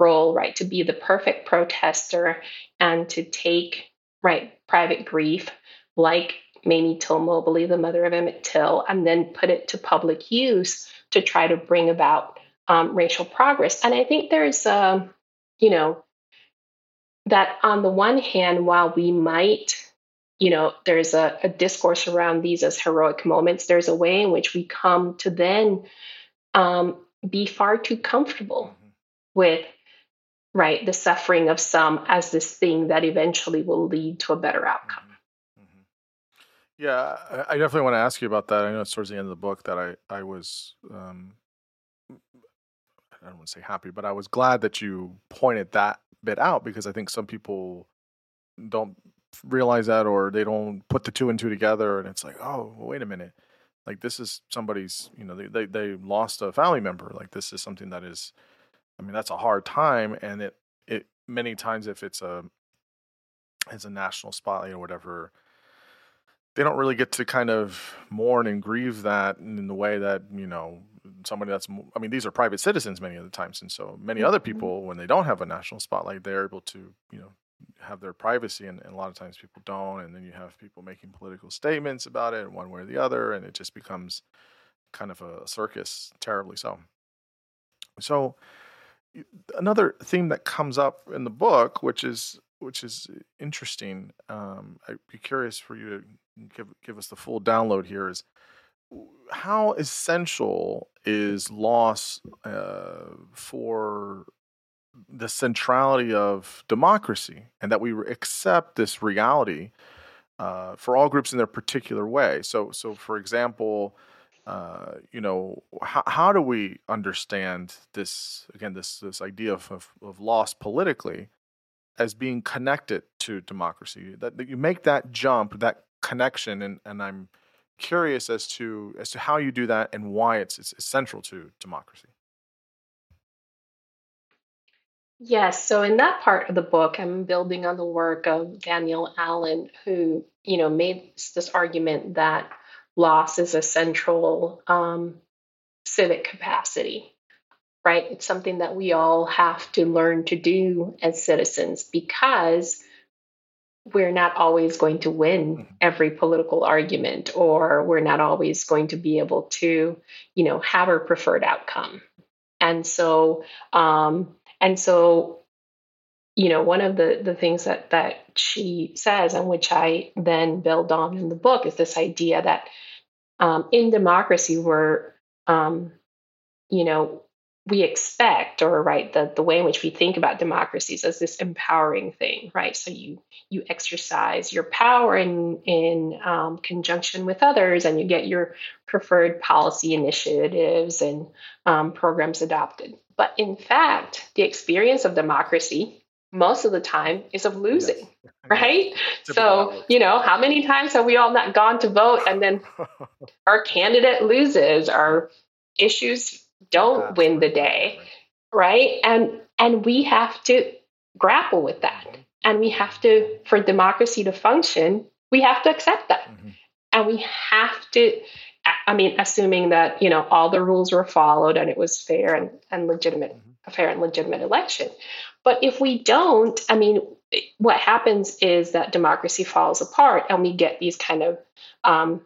role, right, to be the perfect protester and to take, right, private grief like Mamie Till Mobley, the mother of Emmett Till, and then put it to public use to try to bring about Um, racial progress. And I think there's, um, you know, that on the one hand, while we might, you know, there's a, a discourse around these as heroic moments, there's a way in which we come to then um, be far too comfortable mm-hmm. with, right, the suffering of some as this thing that eventually will lead to a better outcome. Mm-hmm. Mm-hmm. Yeah, I, I definitely want to ask you about that. I know it's towards the end of the book that I, I was... Um... I don't want to say happy, but I was glad that you pointed that bit out, because I think some people don't realize that, or they don't put the two and two together. And it's like, oh, well, wait a minute. Like, this is somebody's, you know, they, they, they lost a family member. Like, this is something that is, I mean, that's a hard time. And it, it many times, if it's a, it's a national spotlight or whatever, they don't really get to kind of mourn and grieve that in the way that, you know, somebody that's, I mean, these are private citizens many of the times. And so many other people, when they don't have a national spotlight, they're able to, you know, have their privacy. And, and a lot of times people don't. And then you have people making political statements about it one way or the other. And it just becomes kind of a circus, terribly so. So another theme that comes up in the book, which is which is interesting. Um, I'd be curious for you to give give us the full download here. Is how essential is loss uh, for the centrality of democracy, and that we accept this reality uh, for all groups in their particular way. So, so for example, uh, you know, how, how do we understand this again? This this idea of, of, of loss politically as being connected to democracy. That, that you make that jump, that connection, and, and I'm curious as to as to how you do that and why it's it's essential to democracy. Yes. So in that part of the book, I'm building on the work of Daniel Allen, who, you know, made this argument that loss is a central um, civic capacity, right? It's something that we all have to learn to do as citizens, because we're not always going to win every political argument, or we're not always going to be able to, you know, have a preferred outcome. And so, um, And so, you know, one of the, the things that, that she says, and which I then build on in the book, is this idea that um, in democracy, we're, um, you know, we expect, or right, the, the way in which we think about democracies as this empowering thing, right? So you you exercise your power in, in um, conjunction with others, and you get your preferred policy initiatives and um, programs adopted. But in fact, the experience of democracy most of the time is of losing, yes. Right? So, you know, how many times have we all not gone to vote, and then our candidate loses, our issues don't win the day, right? And and we have to grapple with that. And we have to, for democracy to function, we have to accept that. Mm-hmm. And we have to, I mean, assuming that, you know, all the rules were followed and it was fair and, and legitimate, mm-hmm. a fair and legitimate election. But if we don't, I mean, what happens is that democracy falls apart, and we get these kind of um,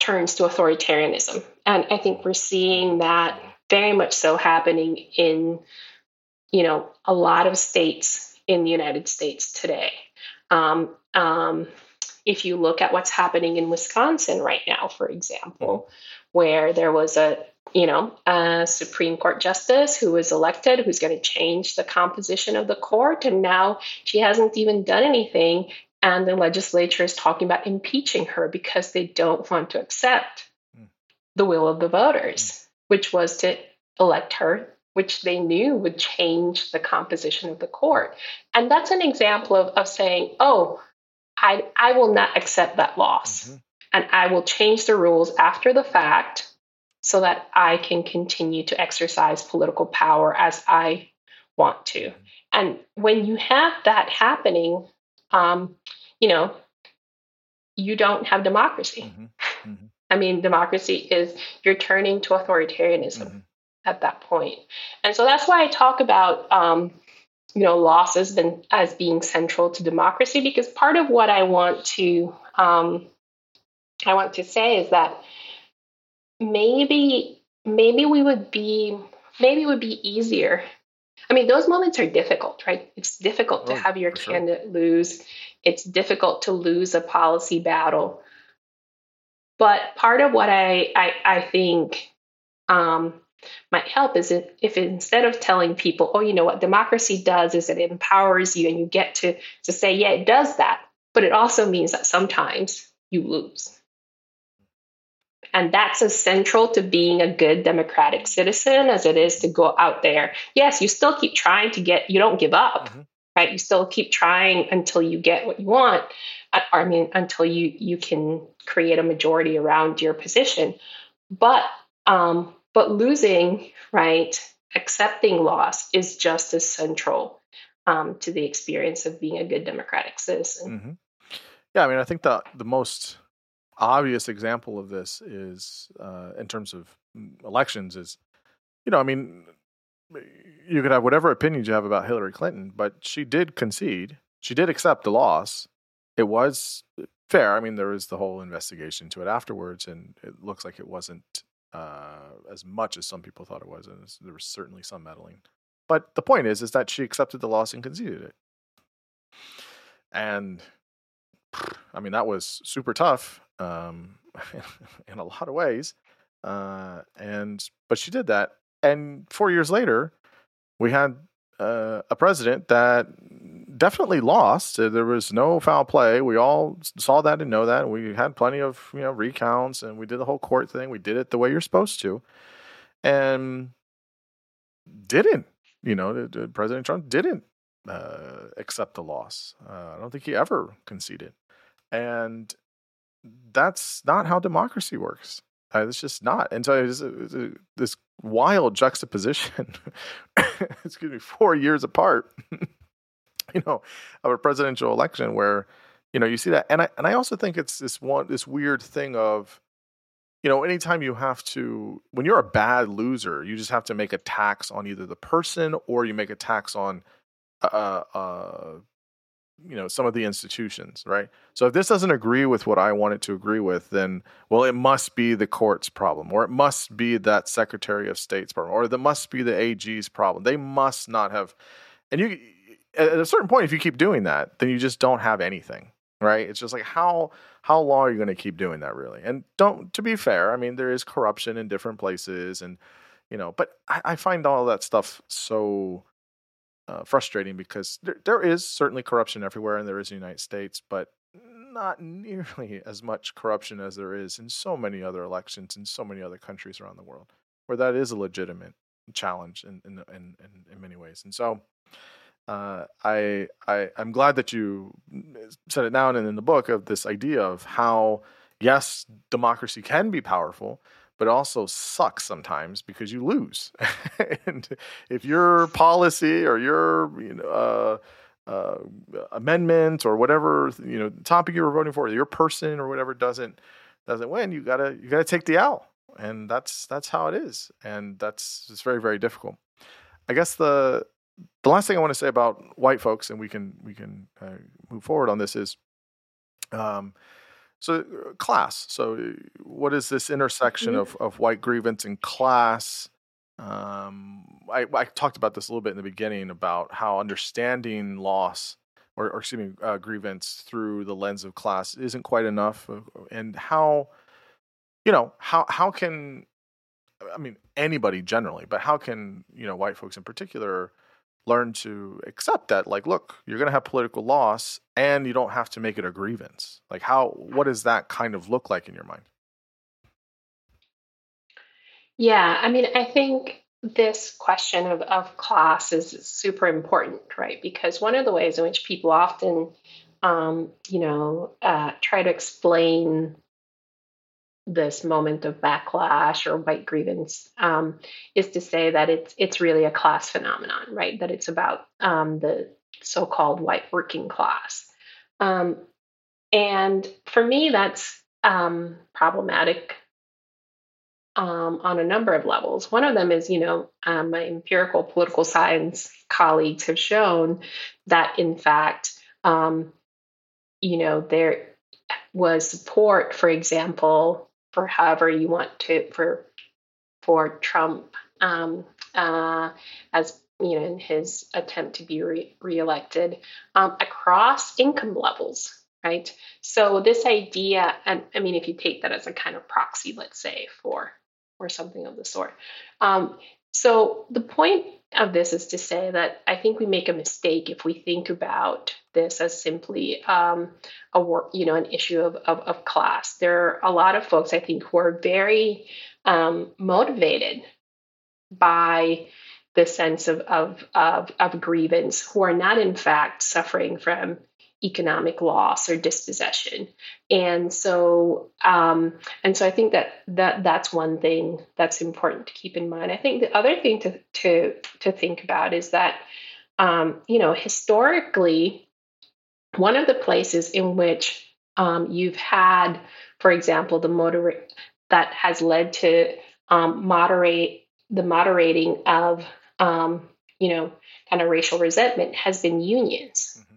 turns to authoritarianism. And I think we're seeing that very much so happening in, you know, a lot of states in the United States today. Um, um, If you look at what's happening in Wisconsin right now, for example, where there was a, you know, a Supreme Court justice who was elected, who's going to change the composition of the court. And now she hasn't even done anything. And the legislature is talking about impeaching her because they don't want to accept mm. the will of the voters, mm. which was to elect her, which they knew would change the composition of the court. And that's an example of, of saying, oh, I, I will not accept that loss, mm-hmm. and I will change the rules after the fact so that I can continue to exercise political power as I want to. Mm-hmm. And when you have that happening, um, you know, you don't have democracy. Mm-hmm. Mm-hmm. I mean, democracy is you're turning to authoritarianism mm-hmm. at that point. And so that's why I talk about, um, you know, loss has been as being central to democracy, because part of what I want to, um, I want to say is that maybe, maybe we would be, maybe it would be easier. I mean, those moments are difficult, right? It's difficult oh, to have your candidate sure. lose. It's difficult to lose a policy battle. But part of what I, I, I think, um, might help is if, if instead of telling people, oh, you know, what democracy does is it empowers you, and you get to, to say, yeah, it does that. But it also means that sometimes you lose. And that's as central to being a good democratic citizen as it is to go out there. Yes, you still keep trying to get, you don't give up, mm-hmm. right? You still keep trying until you get what you want. I, I mean, until you, you can create a majority around your position. But, um, But losing, right, accepting loss is just as central um, to the experience of being a good democratic citizen. Mm-hmm. Yeah, I mean, I think the, the most obvious example of this is, uh, in terms of elections, is, you know, I mean, you could have whatever opinions you have about Hillary Clinton, but she did concede. She did accept the loss. It was fair. I mean, there was the whole investigation to it afterwards, and it looks like it wasn't Uh, as much as some people thought it was. And there was certainly some meddling. But the point is, is that she accepted the loss and conceded it. And I mean, that was super tough um, in a lot of ways. Uh, and but she did that. And four years later, we had uh, a president that definitely lost. There was no foul play. We all saw that and know that. We had plenty of, you know, recounts, and we did the whole court thing. We did it the way you're supposed to, and didn't, you know, President Trump didn't uh, accept the loss. Uh, I don't think he ever conceded. And that's not how democracy works. Uh, it's just not. And so it was, it was a, this wild juxtaposition, excuse me, four years apart, you know, of a presidential election where, you know, you see that. And I, and I also think it's this one, this weird thing of, you know, anytime you have to, when you're a bad loser, you just have to make a tax on either the person or you make a tax on, uh, uh, you know, some of the institutions, right? So if this doesn't agree with what I want it to agree with, then, well, it must be the court's problem, or it must be that Secretary of State's problem, or that must be the A G's problem. They must not have, and you, at a certain point, if you keep doing that, then you just don't have anything, right? It's just like, how, how long are you going to keep doing that, really? And don't, to be fair, I mean, there is corruption in different places, and, you know, but I, I find all that stuff so Uh, frustrating, because there, there is certainly corruption everywhere, and there is in the United States, but not nearly as much corruption as there is in so many other elections in so many other countries around the world, where that is a legitimate challenge in in in, in many ways. And so, uh, I I I'm glad that you set it down and in the book of this idea of how, yes, democracy can be powerful, but also sucks sometimes because you lose. And if your policy or your you know, uh, uh, amendment or whatever you know topic you were voting for, or your person or whatever doesn't doesn't win, you gotta you gotta take the L, and that's that's how it is, and that's it's very very difficult. I guess the the last thing I want to say about white folks, and we can we can uh, move forward on this is. Um, So class. So what is this intersection of, of white grievance and class? Um, I, I talked about this a little bit in the beginning about how understanding loss or, or excuse me, uh, grievance through the lens of class isn't quite enough. And how, you know, how, how can, I mean, anybody generally, but how can, you know, white folks in particular learn to accept that, like, look, you're going to have political loss, and you don't have to make it a grievance. Like, how? What does that kind of look like in your mind? Yeah, I mean, I think this question of of class is super important, right? Because one of the ways in which people often, um, you know, uh, try to explain this moment of backlash or white grievance um, is to say that it's it's really a class phenomenon, right? That it's about um, the so-called white working class. Um, and for me, that's um, problematic um, on a number of levels. One of them is, you know, um, my empirical political science colleagues have shown that, in fact, um, you know, there was support, for example, for however you want to, for for Trump um, uh, as, you know, in his attempt to be re- reelected um, across income levels, right? So this idea, and I mean, if you take that as a kind of proxy, let's say, for or something of the sort. Um, so the point of this is to say that I think we make a mistake if we think about this as simply um, a work, you know, an issue of, of of class. There are a lot of folks, I think, who are very um, motivated by the sense of, of of of grievance, who are not in fact suffering from economic loss or dispossession. And so, um, and so, I think that that that's one thing that's important to keep in mind. I think the other thing to to to think about is that um, you know, historically, one of the places in which um, you've had, for example, the moderate that has led to um, moderate the moderating of, um, you know, kind of racial resentment has been unions. Mm-hmm.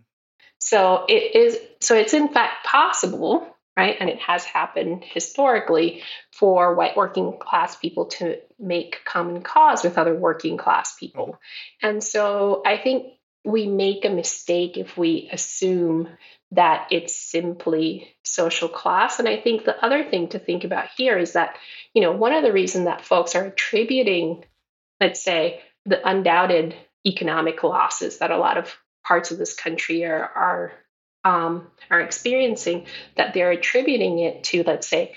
So it is. So it's in fact possible, right? And it has happened historically for white working class people to make common cause with other working class people. Mm-hmm. And so I think we make a mistake if we assume that it's simply social class. And I think the other thing to think about here is that, you know, one of the reasons that folks are attributing, let's say, the undoubted economic losses that a lot of parts of this country are are um, are experiencing, that they're attributing it to, let's say,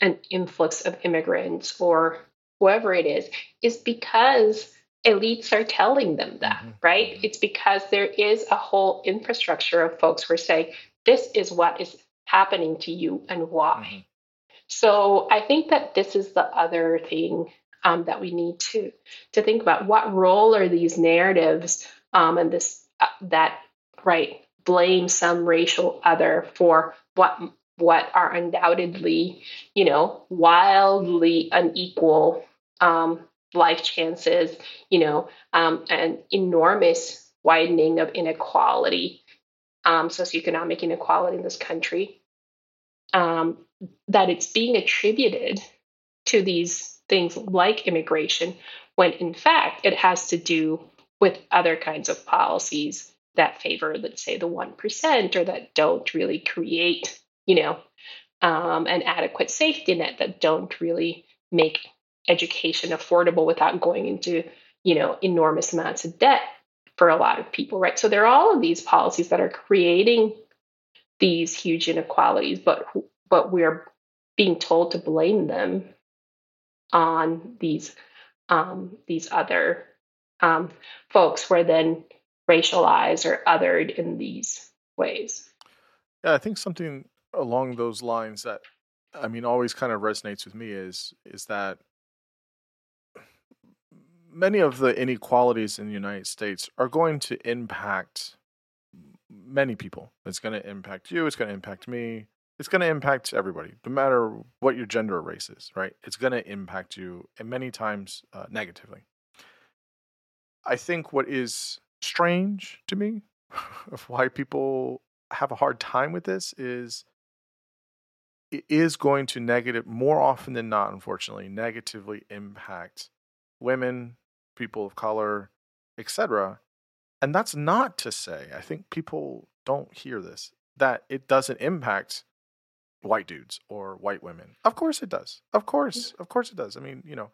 an influx of immigrants or whoever it is, is because elites are telling them that, mm-hmm. right? It's because there is a whole infrastructure of folks who are saying, this is what is happening to you and why. Mm-hmm. So I think that this is the other thing um, that we need to, to think about. What role are these narratives um, and this uh, that, right, blame some racial other for what what are undoubtedly, you know, wildly unequal um life chances, you know, um, an enormous widening of inequality, um, socioeconomic inequality in this country, um, that it's being attributed to these things like immigration, when in fact it has to do with other kinds of policies that favor, let's say, the one percent, or that don't really create, you know, um, an adequate safety net, that don't really make education affordable without going into, you know, enormous amounts of debt for a lot of people, right? So there are all of these policies that are creating these huge inequalities, but but we're being told to blame them on these um, these other um, folks who are then racialized or othered in these ways. Yeah, I think something along those lines that, I mean, always kind of resonates with me is is that many of the inequalities in the United States are going to impact many people. It's going to impact you. It's going to impact me. It's going to impact everybody, no matter what your gender or race is, right? It's going to impact you, and many times uh, negatively. I think what is strange to me of why people have a hard time with this is it is going to negative, more often than not, unfortunately, negatively impact women, people of color, et cetera. And that's not to say, I think people don't hear this, that it doesn't impact white dudes or white women. Of course it does. Of course, of course it does. I mean, you know,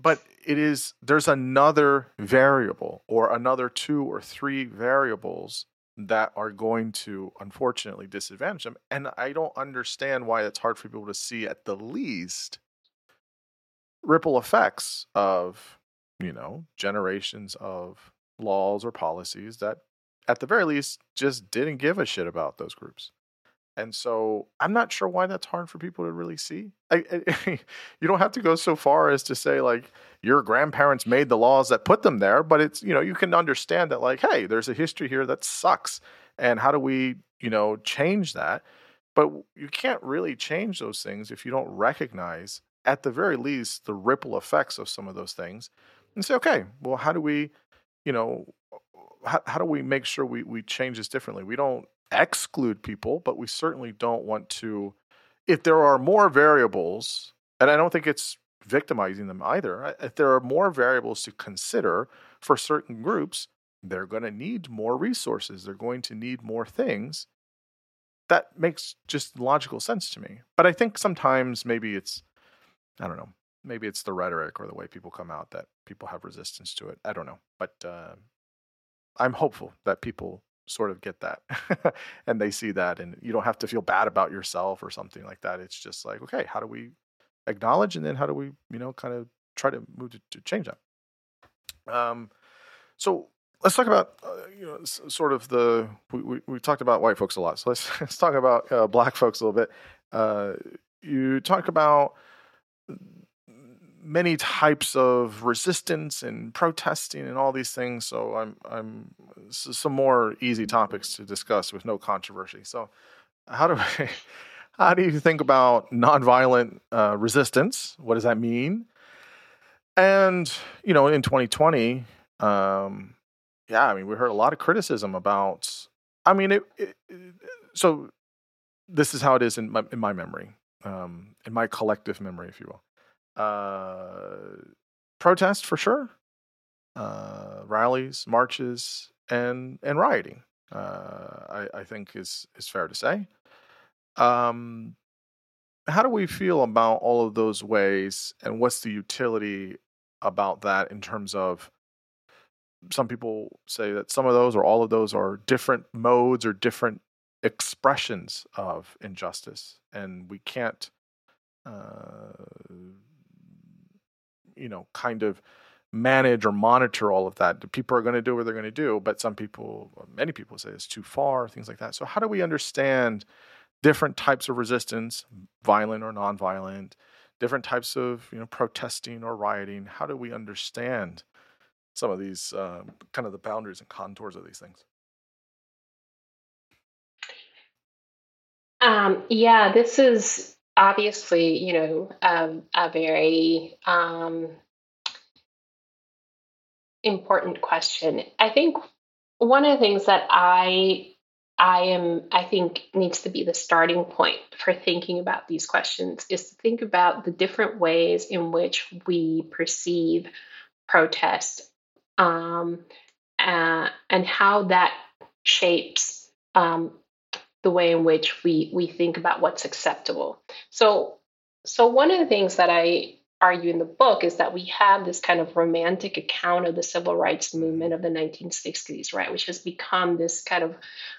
but it is, there's another variable or another two or three variables that are going to unfortunately disadvantage them. And I don't understand why it's hard for people to see at the least ripple effects of, you know, generations of laws or policies that at the very least just didn't give a shit about those groups. And so I'm not sure why that's hard for people to really see. I, I, you don't have to go so far as to say like your grandparents made the laws that put them there, but it's, you know, you can understand that like, hey, there's a history here that sucks. And how do we, you know, change that? But you can't really change those things if you don't recognize at the very least the ripple effects of some of those things and say, okay, well, how do we, you know, how, how do we make sure we, we change this differently? We don't exclude people, but we certainly don't want to, if there are more variables, and I don't think it's victimizing them either, if there are more variables to consider for certain groups, they're going to need more resources. They're going to need more things. That makes just logical sense to me. But I think sometimes maybe it's, I don't know. Maybe it's the rhetoric or the way people come out that people have resistance to it. I don't know. But uh, I'm hopeful that people sort of get that and they see that, and you don't have to feel bad about yourself or something like that. It's just like, okay, how do we acknowledge, and then how do we, you know, kind of try to move to, to change that? Um, so let's talk about, uh, you know, sort of the, we, we, we talked about white folks a lot. So let's, let's talk about uh, black folks a little bit. Uh, you talk about many types of resistance and protesting and all these things. So I'm, I'm some more easy topics to discuss with no controversy. So how do I, how do you think about nonviolent uh, resistance? What does that mean? And, you know, in twenty twenty, um, yeah, I mean, we heard a lot of criticism about, I mean, it, it, it so this is how it is in my, in my memory. Um, in my collective memory, if you will, uh, protest for sure, uh, rallies, marches, and and rioting. Uh, I, I think is is fair to say. Um, how do we feel about all of those ways, and what's the utility about that in terms of? Some people say that some of those or all of those are different modes or different expressions of injustice, and we can't, uh, you know, kind of manage or monitor all of that. People are going to do what they're going to do, but some people, many people say it's too far, things like that. So how do we understand different types of resistance, violent or nonviolent, different types of, you know, protesting or rioting? How do we understand some of these, uh, kind of the boundaries and contours of these things? Um, yeah, this is obviously, you know, um, a very um, important question. I think one of the things that I I am, I think needs to be the starting point for thinking about these questions is to think about the different ways in which we perceive protest. Um, uh, and how that shapes um, the way in which we we think about what's acceptable. So, so one of the things that I argue in the book is that we have this kind of romantic account of the civil rights movement of the nineteen sixties, right, which has become this kind of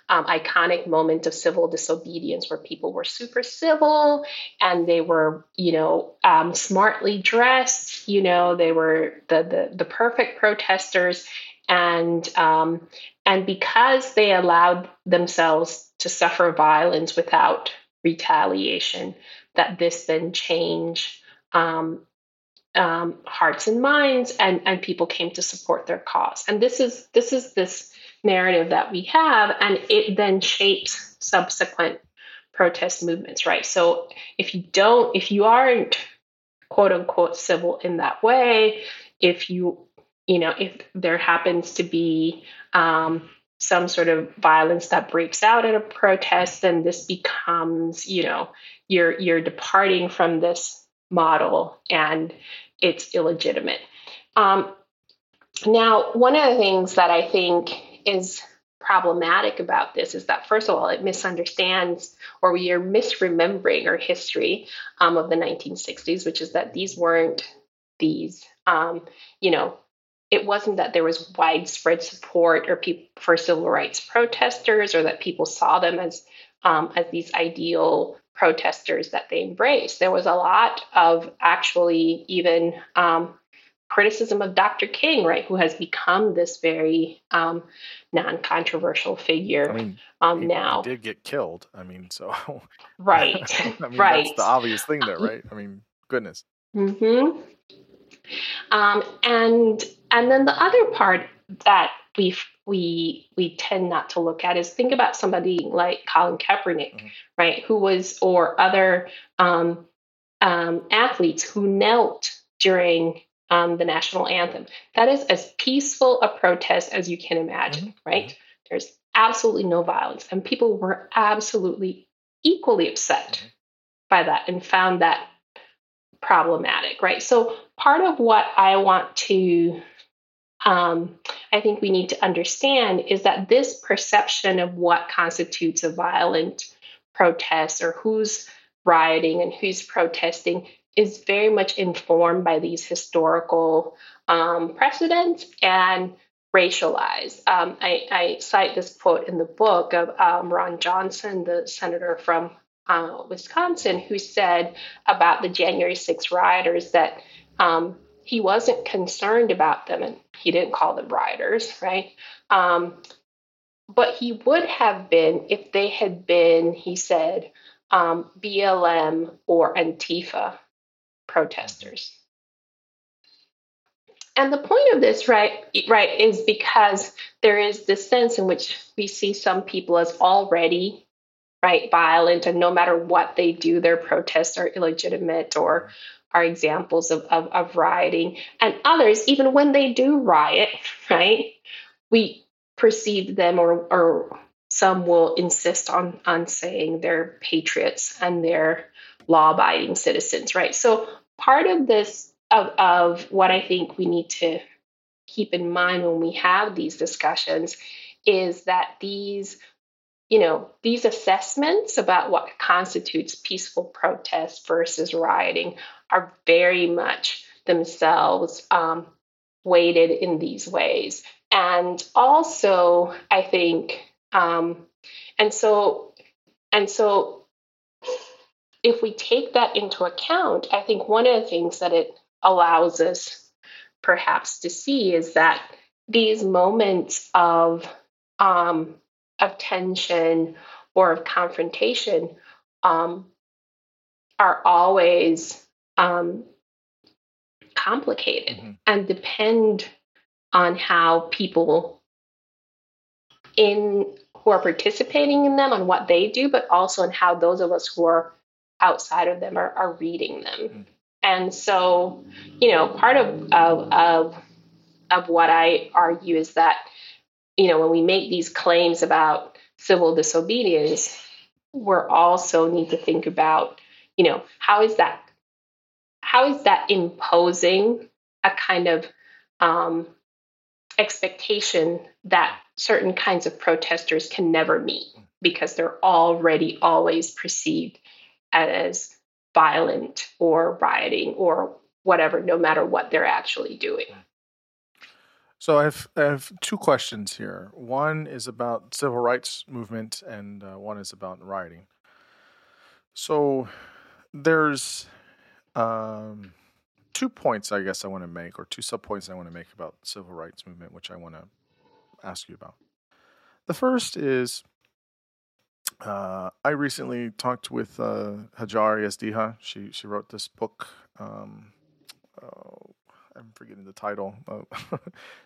um, iconic moment of civil disobedience where people were super civil and they were, you know, um, smartly dressed, you know, they were the the, the perfect protesters. And um, and because they allowed themselves to suffer violence without retaliation, that this then changed Um, um, hearts and minds, and, and people came to support their cause. And this is this is this narrative that we have, and it then shapes subsequent protest movements, right? So if you don't, if you aren't quote unquote civil in that way, if you, you know, if there happens to be um, some sort of violence that breaks out at a protest, then this becomes, you know, you're you're departing from this model, and it's illegitimate. Um, now, one of the things that I think is problematic about this is that, first of all, it misunderstands, or we are misremembering our history um, of the nineteen sixties, which is that these weren't these, um, you know, it wasn't that there was widespread support or people for civil rights protesters, or that people saw them as um, as these ideal protesters that they embraced. There was a lot of actually even um, criticism of Doctor King, right, who has become this very um, non-controversial figure. I mean, um, he, now he did get killed. I mean, so right, I mean, right. That's the obvious thing, there, right? I mean, goodness. Mm-hmm. Um, and and then the other part that we we we tend not to look at is think about somebody like Colin Kaepernick, mm-hmm. right, who was, or other um, um, athletes who knelt during um, the national anthem. That is as peaceful a protest as you can imagine, mm-hmm. right? Mm-hmm. There's absolutely no violence, and people were absolutely equally upset mm-hmm. by that and found that problematic, right? So part of what I want to Um, I think we need to understand is that this perception of what constitutes a violent protest or who's rioting and who's protesting is very much informed by these historical um, precedents and racialized. Um, I, I cite this quote in the book of um, Ron Johnson, the senator from uh, Wisconsin, who said about the January sixth rioters that um, he wasn't concerned about them, and he didn't call them rioters, right? Um, but he would have been if they had been, he said, um, B L M or Antifa protesters. And the point of this, right, right, is because there is this sense in which we see some people as already, right, violent, and no matter what they do, their protests are illegitimate or are examples of, of, of rioting, and others, even when they do riot, right, we perceive them, or, or some will insist on, on saying they're patriots and they're law-abiding citizens, right? So part of this, of, of what I think we need to keep in mind when we have these discussions is that these, you know, these assessments about what constitutes peaceful protest versus rioting are very much themselves um, weighted in these ways. And also, I think, um, and so, and so, if we take that into account, I think one of the things that it allows us perhaps to see is that these moments of um, of tension or of confrontation um, are always um, complicated mm-hmm. and depend on how people in who are participating in them, on what they do, but also on how those of us who are outside of them are, are reading them. And so, you know, part of, of of of what I argue is that, you know, when we make these claims about civil disobedience, we're also need to think about, you know, how is that how is that imposing a kind of um, expectation that certain kinds of protesters can never meet because they're already always perceived as violent or rioting or whatever, no matter what they're actually doing. So I have, I have two questions here. One is about civil rights movement and uh, one is about rioting. So there's um, two points I guess I want to make, or two subpoints I want to make about civil rights movement, which I want to ask you about. The first is Uh, I recently talked with uh, Hajari Esdiha. She she wrote this book. Um, oh, I'm forgetting the title. Uh,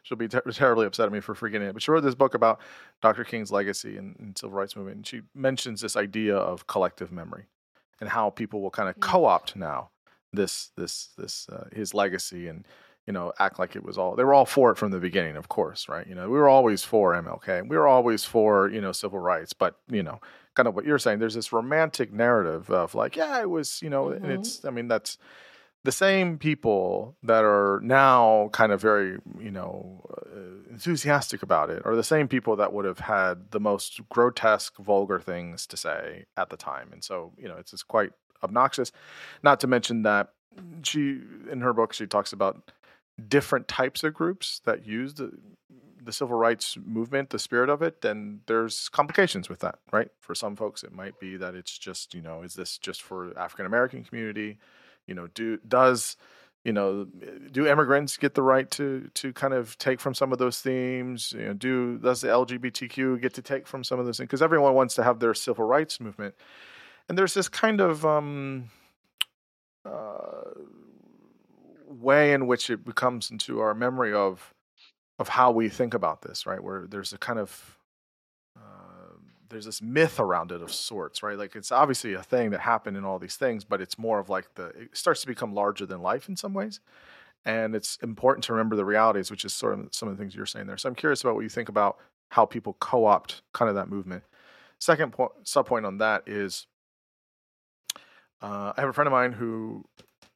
she'll be ter- terribly upset at me for forgetting it. But she wrote this book about Doctor King's legacy and, and civil rights movement. And she mentions this idea of collective memory and how people will kind of co-opt now this this this uh, his legacy and, you know, act like it was all, they were all for it from the beginning, of course, right? You know, we were always for M L K. We were always for, you know, civil rights. But, you know, kind of what you're saying, there's this romantic narrative of like, yeah, it was, you know, mm-hmm. and it's, I mean, that's the same people that are now kind of very, you know, uh, enthusiastic about it are the same people that would have had the most grotesque, vulgar things to say at the time. And so, you know, it's just quite obnoxious. Not to mention that she, in her book, she talks about different types of groups that use the, the civil rights movement, the spirit of it, and there's complications with that, right? For some folks, it might be that it's just, you know, is this just for African-American community? You know, do does, you know, do immigrants get the right to to kind of take from some of those themes? You know, do does the L G B T Q get to take from some of those things? Because everyone wants to have their civil rights movement. And there's this kind of um, uh, way in which it becomes into our memory of of how we think about this, right? Where there's a kind of uh, there's this myth around it of sorts, right? Like it's obviously a thing that happened in all these things, but it's more of like the it starts to become larger than life in some ways, and it's important to remember the realities, which is sort of some of the things you're saying there. So I'm curious about what you think about how people co-opt kind of that movement. Second po- sub point on that is uh, I have a friend of mine who,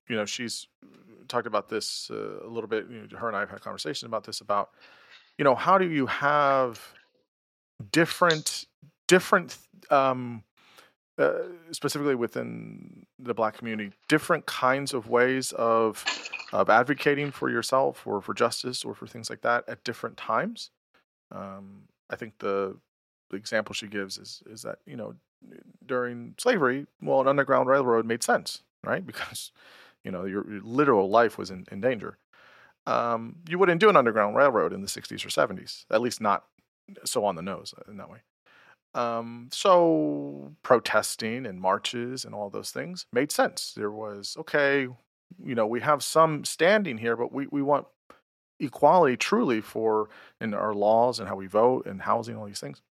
you know, she's talked about this uh, a little bit. You know, her and I have had conversations about this, about, you know, how do you have different, different, um, uh, specifically within the Black community, different kinds of ways of of advocating for yourself or for justice or for things like that at different times. Um, I think the, the example she gives is is that, you know, during slavery, well, an Underground Railroad made sense, right? Because you know, your, your literal life was in, in danger. Um, you wouldn't do an Underground Railroad in the sixties or seventies, at least not so on the nose in that way. Um, so protesting and marches and all those things made sense. There was, okay, you know, we have some standing here, but we, we want equality truly for in our laws and how we vote and housing, all these things.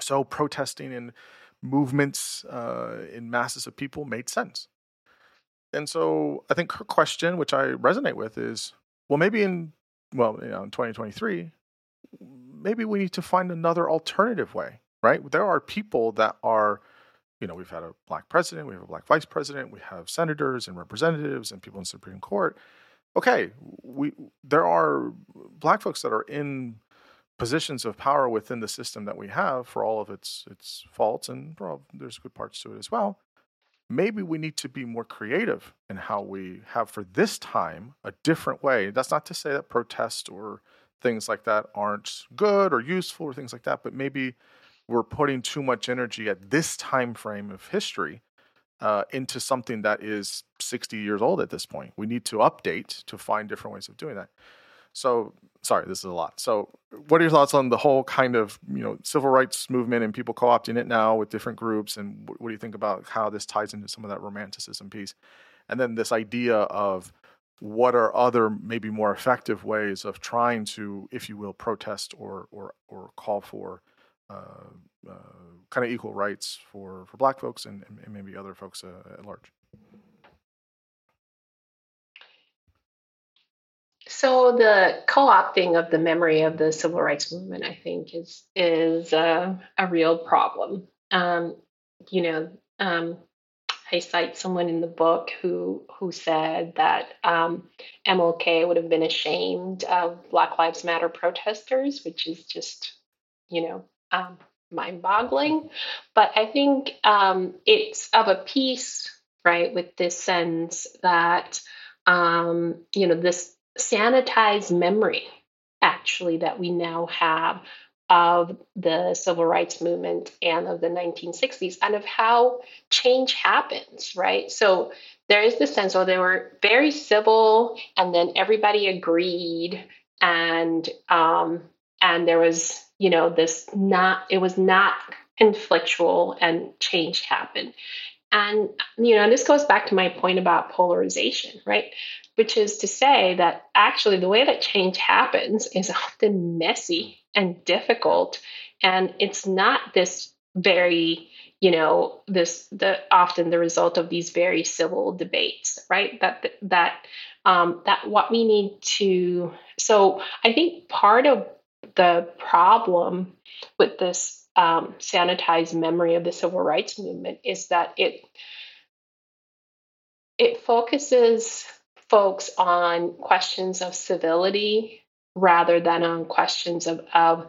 So protesting and movements uh, in masses of people made sense. And so I think her question, which I resonate with, is, well, maybe in, well, you know, in twenty twenty-three, maybe we need to find another alternative way, right? There are people that are, you know, we've had a Black president, we have a Black vice president, we have senators and representatives and people in the Supreme Court. okay, we there are black folks that are in positions of power within the system that we have, for all of its its faults, and well, there's good parts to it as well. Maybe we need to be more creative in how we have, for this time, a different way. That's not to say that protests or things like that aren't good or useful or things like that, but maybe we're putting too much energy at this time frame of history uh, into something that is sixty years old at this point. We need to update to find different ways of doing that. So, sorry, this is a lot. So what are your thoughts on the whole kind of, you know, civil rights movement and people co-opting it now with different groups? And what do you think about how this ties into some of that romanticism piece? And then this idea of what are other maybe more effective ways of trying to, if you will, protest or or, or call for uh, uh, kind of equal rights for, for black folks and, and maybe other folks uh, at large? So the co-opting of the memory of the civil rights movement, I think, is is a, a real problem. Um, you know, um, I cite someone in the book who who said that um, M L K would have been ashamed of Black Lives Matter protesters, which is just, you know, um, mind-boggling. But I think um, it's of a piece, right, with this sense that, um, you know, this sanitized memory, actually, that we now have of the civil rights movement and of the nineteen sixties and of how change happens, right? So there is this sense, oh, they were very civil and then everybody agreed and um, and there was, you know, this not, it was not conflictual and change happened. And, you know, this goes back to my point about polarization, right? Which is to say that actually the way that change happens is often messy and difficult. And it's not this very, you know, this the often the result of these very civil debates, right? That that um, that what we need to. So I think part of the problem with this um, sanitized memory of the civil rights movement is that it it focuses folks on questions of civility rather than on questions of, of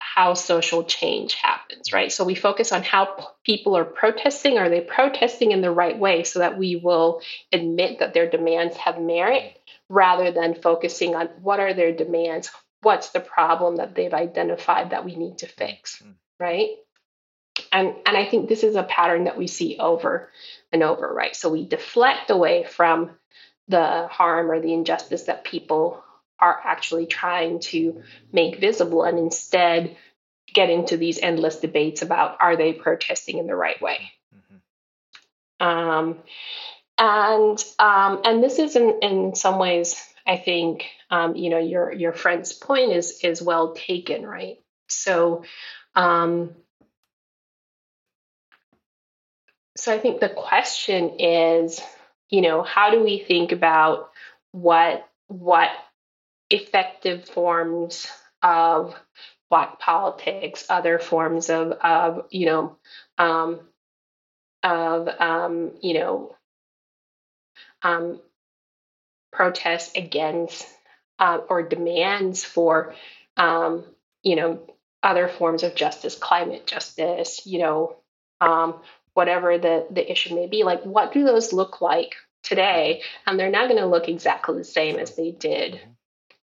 how social change happens, right? So we focus on how p- people are protesting. Are they protesting in the right way so that we will admit that their demands have merit, rather than focusing on what are their demands, what's the problem that they've identified that we need to fix, right? And and I think this is a pattern that we see over and over, right? So we deflect away from the harm or the injustice that people are actually trying to make visible and instead get into these endless debates about, are they protesting in the right way? Mm-hmm. Um, and um, and this is in, in some ways, I think, um, you know, your your friend's point is is well taken, right? So um So I think the question is, you know, how do we think about what what effective forms of Black politics, other forms of of you know um, of um, you know um, protests against uh, or demands for um, you know other forms of justice, climate justice, you know. Um, whatever the, the issue may be, like what do those look like today? And they're not going to look exactly the same as they did,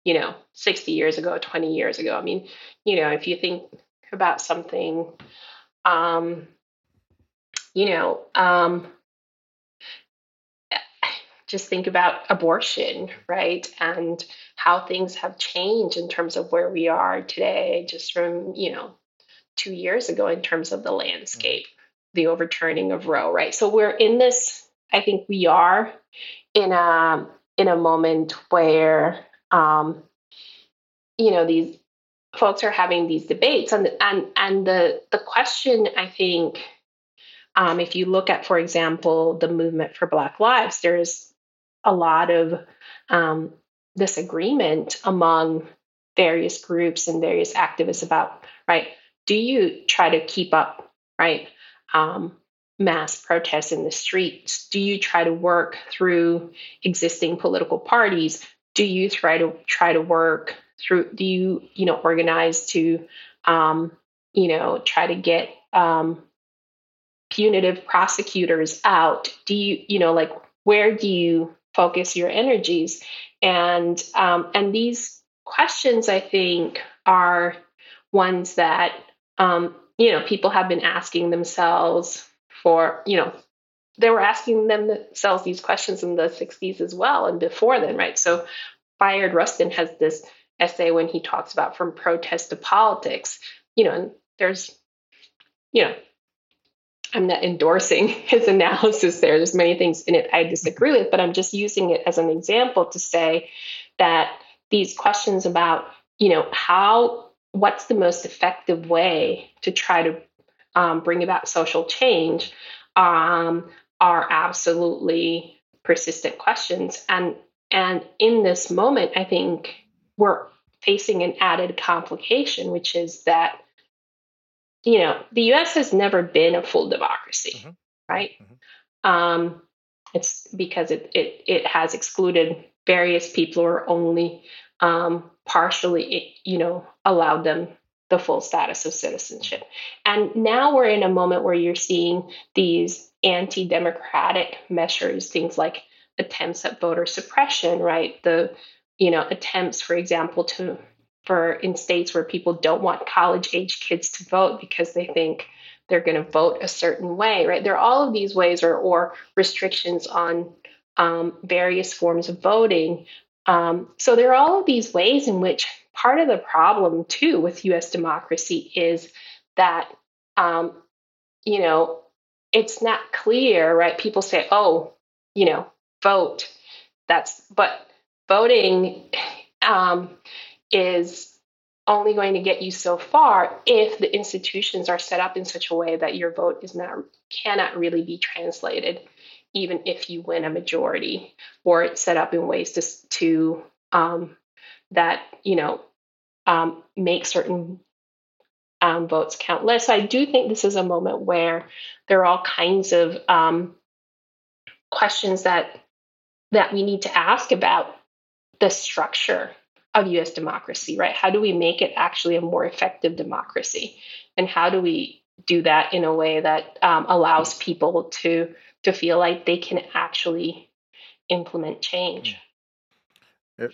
you know, sixty years ago, twenty years ago. I mean, you know, if you think about something, um, you know, um, just think about abortion, right? And how things have changed in terms of where we are today, just from, you know, two years ago in terms of the landscape. The overturning of Roe, right? So we're in this, I think we are in a, in a moment where, um, you know, these folks are having these debates. And, and, and the, the question, I think, um, if you look at, for example, the Movement for Black Lives, there's a lot of um, disagreement among various groups and various activists about, right, do you try to keep up, right? Um, mass protests in the streets? Do you try to work through existing political parties? Do you try to try to work through, do you, you know, organize to, um, you know, try to get um, punitive prosecutors out? Do you, you know, like, where do you focus your energies? And um, and these questions, I think, are ones that, um, you know, people have been asking themselves for, you know, they were asking themselves these questions in the sixties as well and before then, right? So Bayard Rustin has this essay when he talks about from protest to politics, you know, and there's, you know, I'm not endorsing his analysis there. There's many things in it I disagree with, but I'm just using it as an example to say that these questions about, you know, how, what's the most effective way to try to um, bring about social change um, are absolutely persistent questions. And, and in this moment, I think we're facing an added complication, which is that, you know, the U S has never been a full democracy, mm-hmm. right? Mm-hmm. Um, it's because it, it it has excluded various people or only um, partially, you know, allowed them the full status of citizenship. And now we're in a moment where you're seeing these anti-democratic measures, things like attempts at voter suppression, right? The, you know, attempts, for example, to for in states where people don't want college-age kids to vote because they think they're going to vote a certain way, right? There are all of these ways or, or restrictions on um, various forms of voting. Um, so there are all of these ways in which part of the problem, too, with U S democracy is that, um, you know, it's not clear, right? People say, oh, you know, vote. That's, but voting um is only going to get you so far if the institutions are set up in such a way that your vote is not cannot really be translated, even if you win a majority, or it's set up in ways to to um, that you know um, make certain um, votes count less. So I do think this is a moment where there are all kinds of um, questions that that we need to ask about the structure of U S democracy, right? How do we make it actually a more effective democracy? And how do we do that in a way that um, allows people to to feel like they can actually implement change? It,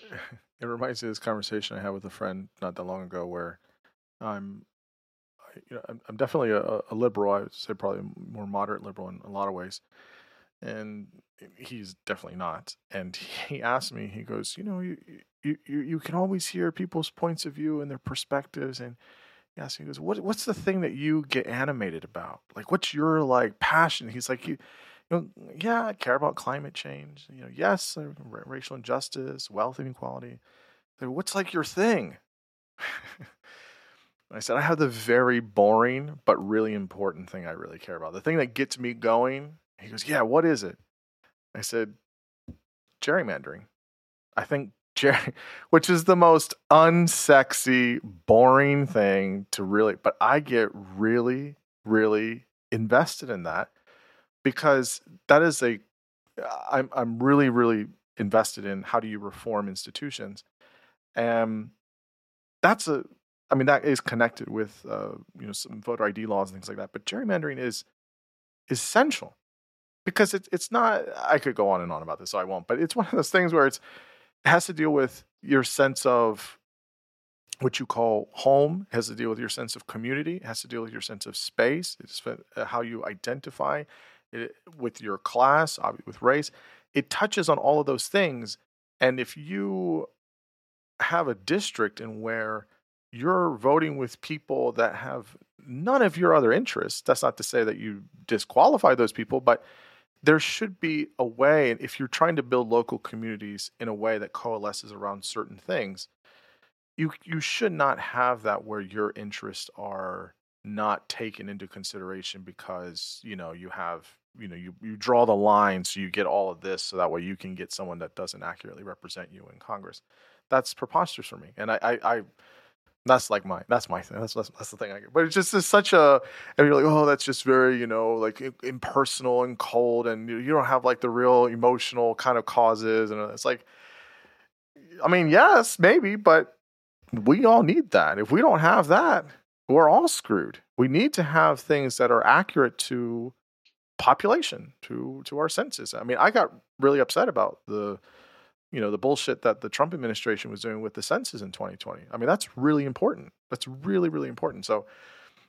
it reminds me of this conversation I had with a friend not that long ago, where I'm, you know, I'm, I'm definitely a, a liberal. I would say probably a more moderate liberal in a lot of ways. And he's definitely not. And he asked me, he goes, you know, you, you, you, you can always hear people's points of view and their perspectives. And he asked me, he goes, what, what's the thing that you get animated about? Like, what's your like passion? He's like, you, you know, yeah, I care about climate change. You know, yes, r- racial injustice, wealth inequality. Like, what's like your thing? I said, I have the very boring, but really important thing I really care about. The thing that gets me going. He goes, yeah, what is it? I said, gerrymandering. I think, gerry, which is the most unsexy, boring thing to really, but I get really, really invested in that because that is a, I'm, I'm really, really invested in how do you reform institutions. And that's a, I mean, that is connected with, uh, you know, some voter I D laws and things like that, but gerrymandering is essential. Because it, it's not, I could go on and on about this, so I won't. But it's one of those things where it's, it has to deal with your sense of what you call home. It has to deal with your sense of community. It has to deal with your sense of space. It's how you identify it, with your class, with race. It touches on all of those things. And if you have a district in where you're voting with people that have none of your other interests, that's not to say that you disqualify those people, but there should be a way, and if you're trying to build local communities in a way that coalesces around certain things, you you should not have that where your interests are not taken into consideration because, you know, you have, you know, you, you draw the line so you get all of this so that way you can get someone that doesn't accurately represent you in Congress. That's preposterous for me. And I I, I That's like my, that's my thing. That's, that's, that's the thing I get. But it's just it's such a, and you're like, oh, that's just very, you know, like impersonal and cold, and you don't have like the real emotional kind of causes. And it's like, I mean, yes, maybe, but we all need that. If we don't have that, we're all screwed. We need to have things that are accurate to population, to, to our senses. I mean, I got really upset about the, you know, the bullshit that the Trump administration was doing with the census in twenty twenty. I mean, that's really important. That's really, really important. So,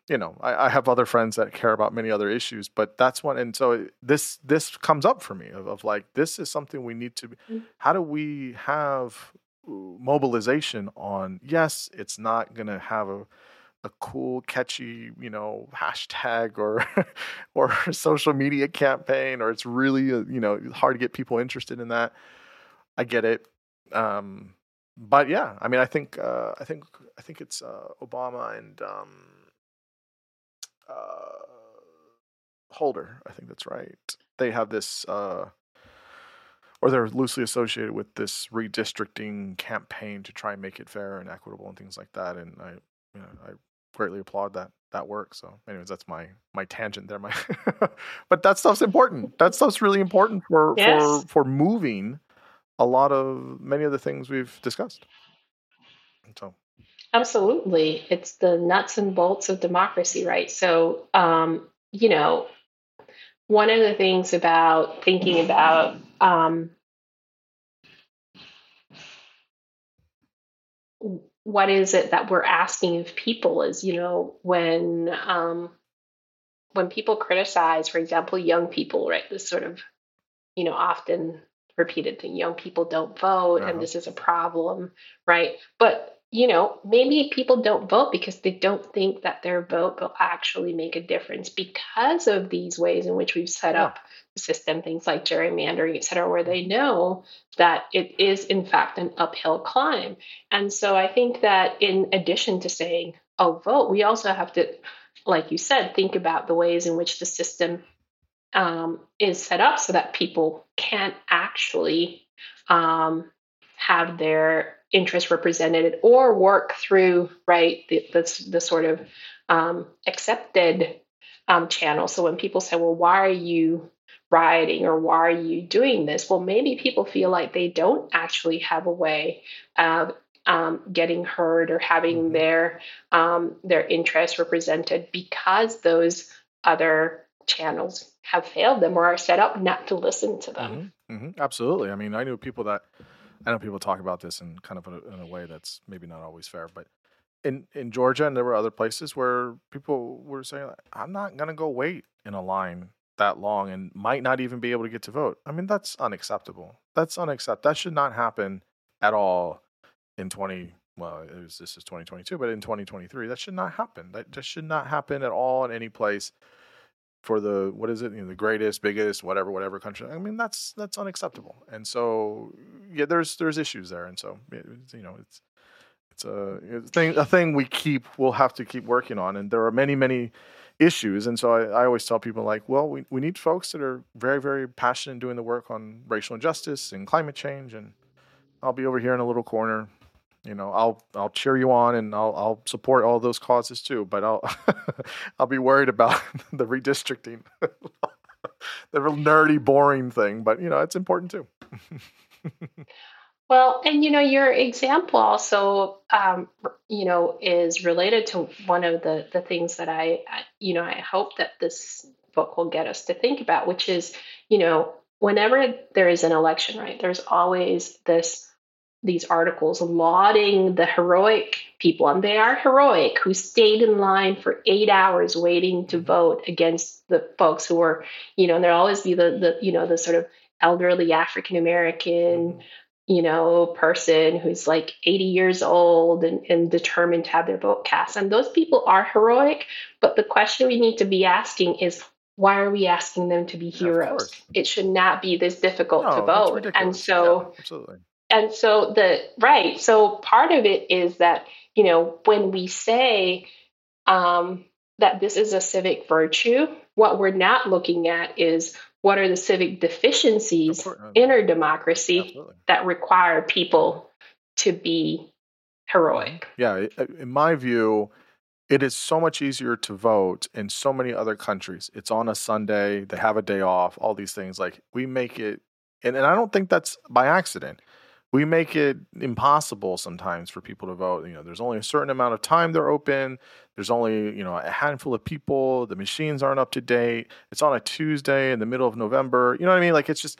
you know, I, I have other friends that care about many other issues, but that's one. And so this, this comes up for me of, of like, this is something we need to, how do we have mobilization on, yes, it's not going to have a, a cool, catchy, you know, hashtag or or social media campaign, or it's really, you know, hard to get people interested in that. I get it, um, but yeah, I mean, I think, uh, I think, I think it's uh, Obama and um, uh, Holder. I think that's right. They have this, uh, or they're loosely associated with this redistricting campaign to try and make it fair and equitable and things like that. And I, you know, I greatly applaud that that work. So, anyways, that's my my tangent there. My, but that stuff's important. That stuff's really important for yes. for for moving a lot of many of the things we've discussed. So, absolutely. It's the nuts and bolts of democracy, right? So, um, you know, one of the things about thinking about um, what is it that we're asking of people is, you know, when um, when people criticize, for example, young people, right? This sort of, you know, often repeated thing, young people don't vote uh-huh. and this is a problem, right? But, you know, maybe people don't vote because they don't think that their vote will actually make a difference because of these ways in which we've set yeah. up the system, things like gerrymandering, et cetera, where they know that it is, in fact, an uphill climb. And so I think that in addition to saying, oh, vote, we also have to, like you said, think about the ways in which the system Um, is set up so that people can't actually um, have their interests represented or work through, right, the, the, the sort of um, accepted um, channel. So when people say, well, why are you rioting or why are you doing this? Well, maybe people feel like they don't actually have a way of Um, getting heard or having their um, their interests represented because those other channels have failed them or are set up not to listen to them. Mm-hmm. Mm-hmm. Absolutely. I mean, I knew people that I know people talk about this in kind of a, in a way that's maybe not always fair, but in, in Georgia, and there were other places where people were saying, I'm not going to go wait in a line that long and might not even be able to get to vote. I mean, that's unacceptable. That's unacceptable. That should not happen at all in twenty well, it was, this is twenty twenty-two, but in twenty twenty-three, that should not happen. That just should not happen at all in any place. For the what is it you know, the greatest, biggest, whatever, whatever country. I mean, that's that's unacceptable. And so, yeah, there's there's issues there. And so, it, you know, it's it's a it's thing a thing we keep we'll have to keep working on. And there are many many issues. And so, I, I always tell people like, well, we we need folks that are very very passionate in doing the work on racial injustice and climate change. And I'll be over here in a little corner. You know, I'll I'll cheer you on and I'll I'll support all those causes too, but I'll I'll be worried about the redistricting, the real nerdy, boring thing. But you know, it's important too. Well, and you know, your example also, um, you know, is related to one of the the things that I, I, you know, I hope that this book will get us to think about, which is, you know, whenever there is an election, right? There's always this. These articles lauding the heroic people, and they are heroic, who stayed in line for eight hours waiting to vote against the folks who were, you know, and there'll always be the, the you know, the sort of elderly African-American, you know, person who's like eighty years old and, and determined to have their vote cast. And those people are heroic, but the question we need to be asking is, why are we asking them to be heroes? It should not be this difficult no, to vote. And so... Yeah, absolutely. And so the, right. So part of it is that, you know, when we say um, that this is a civic virtue, what we're not looking at is what are the civic deficiencies in our democracy Absolutely. That require people to be heroic. Yeah, in my view, it is so much easier to vote in so many other countries. It's on a Sunday, they have a day off, all these things. Like, we make it, and, and I don't think that's by accident. We make it impossible sometimes for people to vote. You know, there's only a certain amount of time they're open. There's only, you know, a handful of people. The machines aren't up to date. It's on a Tuesday in the middle of November. You know what I mean? Like, it's just,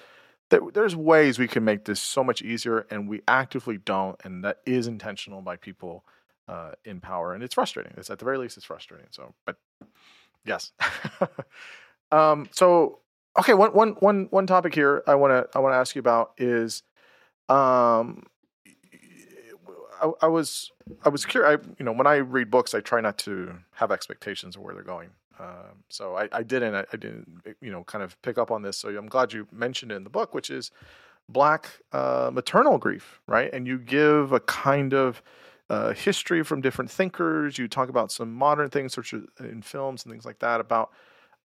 there's ways we can make this so much easier, and we actively don't, and that is intentional by people uh, in power, and it's frustrating. It's, at the very least, it's frustrating. So, but yes. um, so, okay, one, one, one, one topic here I want to I want to ask you about is um, I, I was I was curious. I, you know, when I read books, I try not to have expectations of where they're going. Um, so I, I didn't, I, I didn't, you know, kind of pick up on this. So I'm glad you mentioned it in the book, which is Black uh, maternal grief, right? And you give a kind of uh, history from different thinkers. You talk about some modern things, such as in films and things like that, about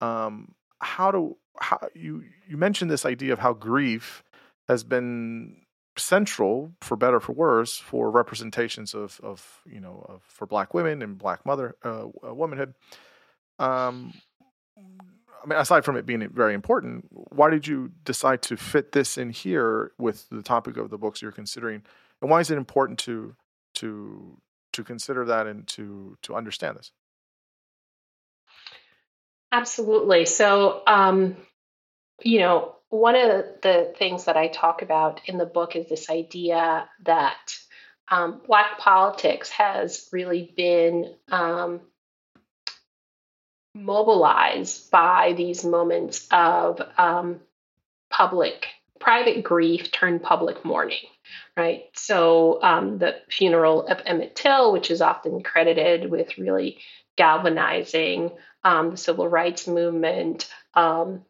um, how to, how you, you mentioned this idea of how grief has been central, for better or for worse, for representations of, of you know, of, for Black women and Black mother, uh, womanhood. Um, I mean, aside from it being very important, why did you decide to fit this in here with the topic of the books you're considering, and why is it important to to to consider that and to to understand this? Absolutely. So, um, you know, one of the things that I talk about in the book is this idea that um, Black politics has really been um, mobilized by these moments of um, public, private grief turned public mourning, right? So um, the funeral of Emmett Till, which is often credited with really galvanizing um, the civil rights movement, um,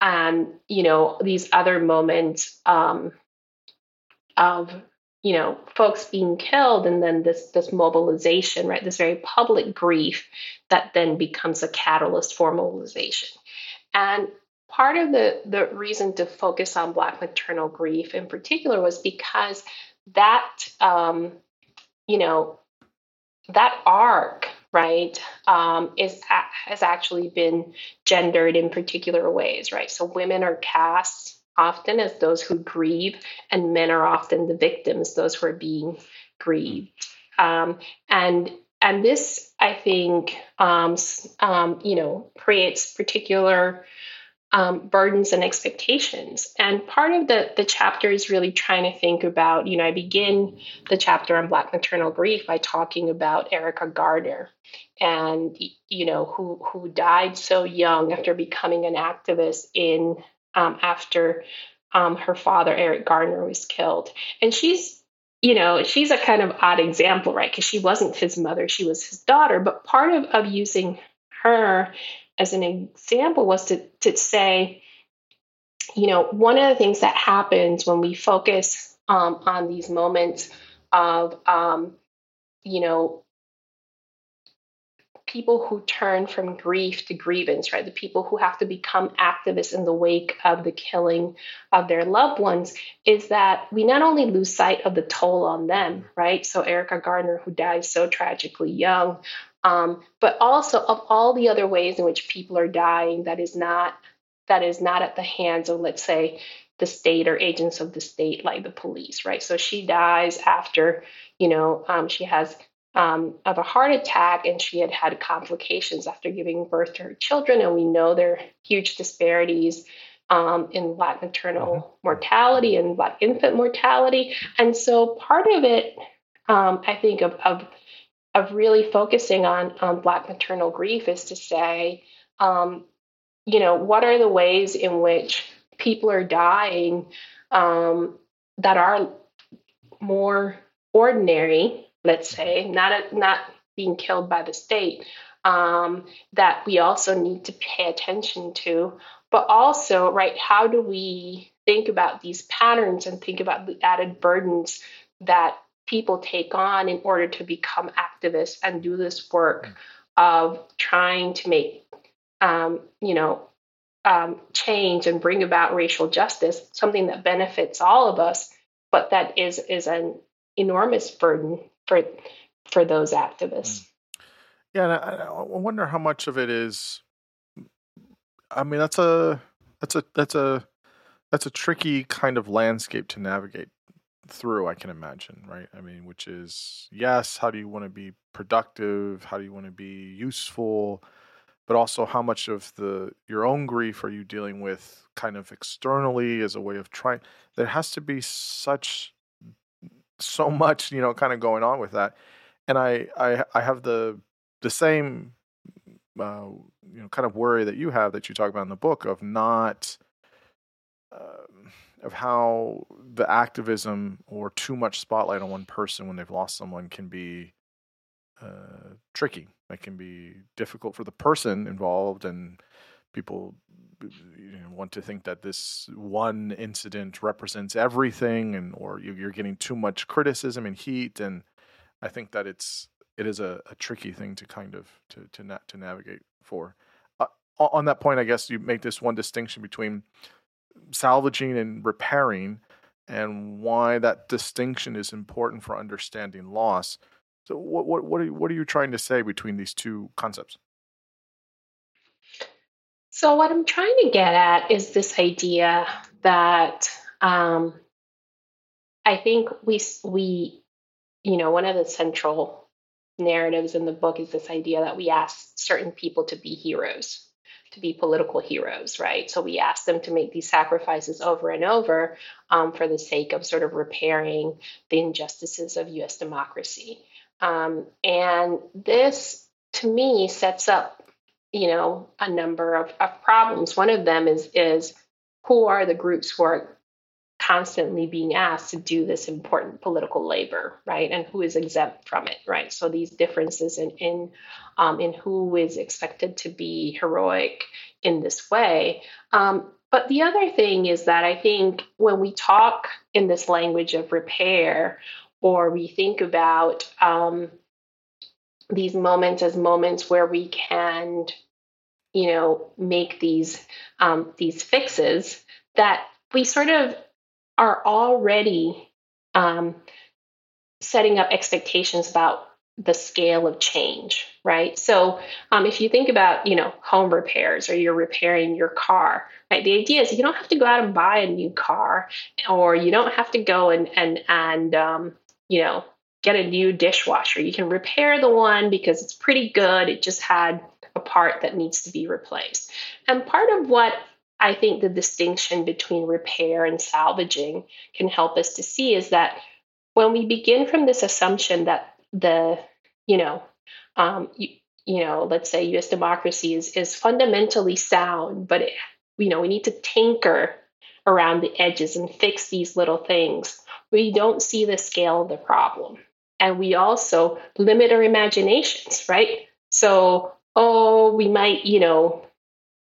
and, you know, these other moments um, of, you know, folks being killed, and then this this mobilization, right, this very public grief that then becomes a catalyst for mobilization. And part of the, the reason to focus on Black maternal grief in particular was because that, um, you know, that arc, right, um, is has actually been gendered in particular ways, right? So women are cast often as those who grieve, and men are often the victims, those who are being grieved. Um, and and this, I think, um, um, you know, creates particular um, burdens and expectations. And part of the, the chapter is really trying to think about, you know, I begin the chapter on Black maternal grief by talking about Erica Garner, and, you know, who who died so young after becoming an activist in Um, after um, her father, Eric Garner, was killed. And she's, you know, she's a kind of odd example, right? Because she wasn't his mother, she was his daughter. But part of, of using her as an example was to, to say, you know, one of the things that happens when we focus um, on these moments of, um, you know, people who turn from grief to grievance, right? The people who have to become activists in the wake of the killing of their loved ones, is that we not only lose sight of the toll on them, right? So Erica Garner, who died so tragically young, um, but also of all the other ways in which people are dying that is not that is not at the hands of, let's say, the state or agents of the state like the police, right? So she dies after, you know, um, she has Um, of a heart attack, and she had had complications after giving birth to her children. And we know there are huge disparities um, in Black maternal mortality and Black infant mortality. And so part of it, um, I think, of, of of really focusing on on Black maternal grief is to say, um, you know, what are the ways in which people are dying um, that are more ordinary, let's say, not a, not being killed by the state, um, that we also need to pay attention to. But also, right, how do we think about these patterns and think about the added burdens that people take on in order to become activists and do this work of trying to make, um, you know, um, change and bring about racial justice, something that benefits all of us, but that is, is an enormous burden for for those activists. Yeah, and I, I wonder how much of it is. I mean, that's a that's a that's a that's a tricky kind of landscape to navigate through, I can imagine, right? I mean, which is, yes, how do you want to be productive? How do you want to be useful? But also, how much of the your own grief are you dealing with kind of externally as a way of trying? There has to be such so much, you know, kind of going on with that. And I I, I have the the same uh, you know kind of worry that you have, that you talk about in the book, of not um, of how the activism or too much spotlight on one person when they've lost someone can be uh, tricky. It can be difficult for the person involved, and people, you know, want to think that this one incident represents everything, and or you're getting too much criticism and heat. And I think that it's it is a, a tricky thing to kind of to to na- to navigate for. Uh, on that point, I guess you make this one distinction between salvaging and repairing, and why that distinction is important for understanding loss. So what what what are you, what are you trying to say between these two concepts? So what I'm trying to get at is this idea that um, I think we we you know one of the central narratives in the book is this idea that we ask certain people to be heroes, to be political heroes, right? So we ask them to make these sacrifices over and over um, for the sake of sort of repairing the injustices of U S democracy. Um, and this, to me, sets up, you know, a number of, of problems. One of them is, is who are the groups who are constantly being asked to do this important political labor, right? And who is exempt from it, right? So these differences in, in, um, in who is expected to be heroic in this way. Um, but the other thing is that I think when we talk in this language of repair, or we think about um, these moments as moments where we can, you know, make these um, these fixes, that we sort of are already um, setting up expectations about the scale of change, right? So um, if you think about, you know, home repairs, or you're repairing your car, right? The idea is you don't have to go out and buy a new car, or you don't have to go and and and um, you know, get a new dishwasher. You can repair the one because it's pretty good. It just had a part that needs to be replaced. And part of what I think the distinction between repair and salvaging can help us to see is that when we begin from this assumption that the, you know, um, you, you know, let's say U S democracy is, is fundamentally sound, but, it, you know, we need to tinker around the edges and fix these little things. We don't see the scale of the problem. And we also limit our imaginations, right? So, oh, we might, you know,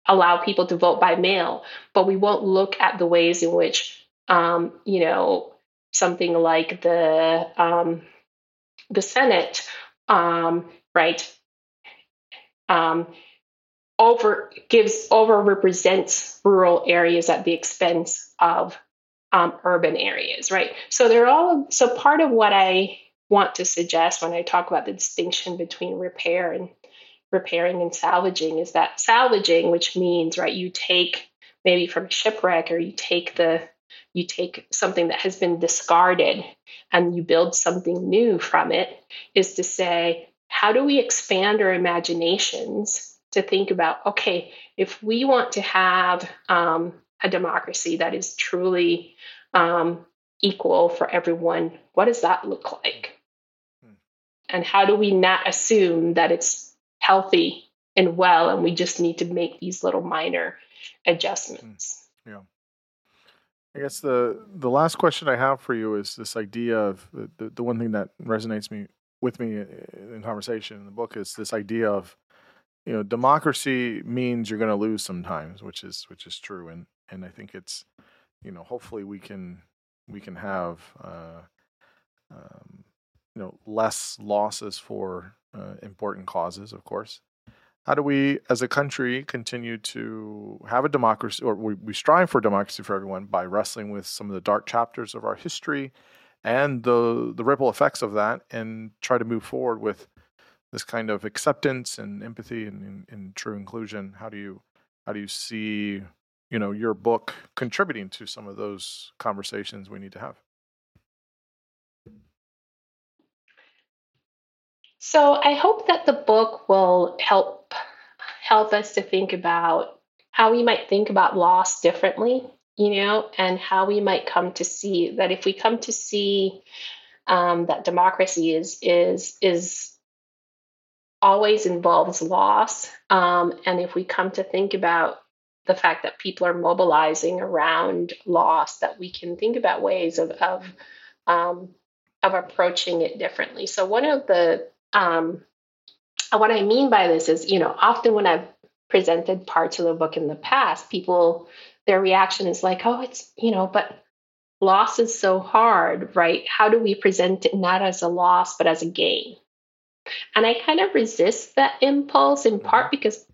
allow people to vote by mail, but we won't look at the ways in which, um, you know, something like the um, the Senate, um, right, um, over gives over represents rural areas at the expense of Um, urban areas, right? So they're all, so part of what I want to suggest when I talk about the distinction between repair and repairing and salvaging is that salvaging, which means, right, you take maybe from a shipwreck, or you take the, you take something that has been discarded and you build something new from it, is to say, how do we expand our imaginations to think about, okay, if we want to have, um, a democracy that is truly um, equal for everyone, what does that look like? Hmm. And how do we not assume that it's healthy and well, and we just need to make these little minor adjustments? Hmm. Yeah. I guess the the last question I have for you is this idea of the, the one thing that resonates me with me in conversation in the book is this idea of, you know, democracy means you're going to lose sometimes, which is which is true. And And I think it's, you know, hopefully we can we can have, uh, um, you know, less losses for uh, important causes, of course. How do we, as a country, continue to have a democracy, or we, we strive for democracy for everyone by wrestling with some of the dark chapters of our history and the the ripple effects of that, and try to move forward with this kind of acceptance and empathy and, and, and true inclusion. How do you how do you see, you know, your book contributing to some of those conversations we need to have? So I hope that the book will help help us to think about how we might think about loss differently, you know, and how we might come to see that if we come to see um, that democracy is is is always involves loss, um, and if we come to think about the fact that people are mobilizing around loss, that we can think about ways of of um, of approaching it differently. So one of the Um, what I mean by this is, you know, often when I've presented parts of the book in the past, people, their reaction is like, oh, it's, you know, but loss is so hard, right? How do we present it not as a loss, but as a gain? And I kind of resist that impulse in part because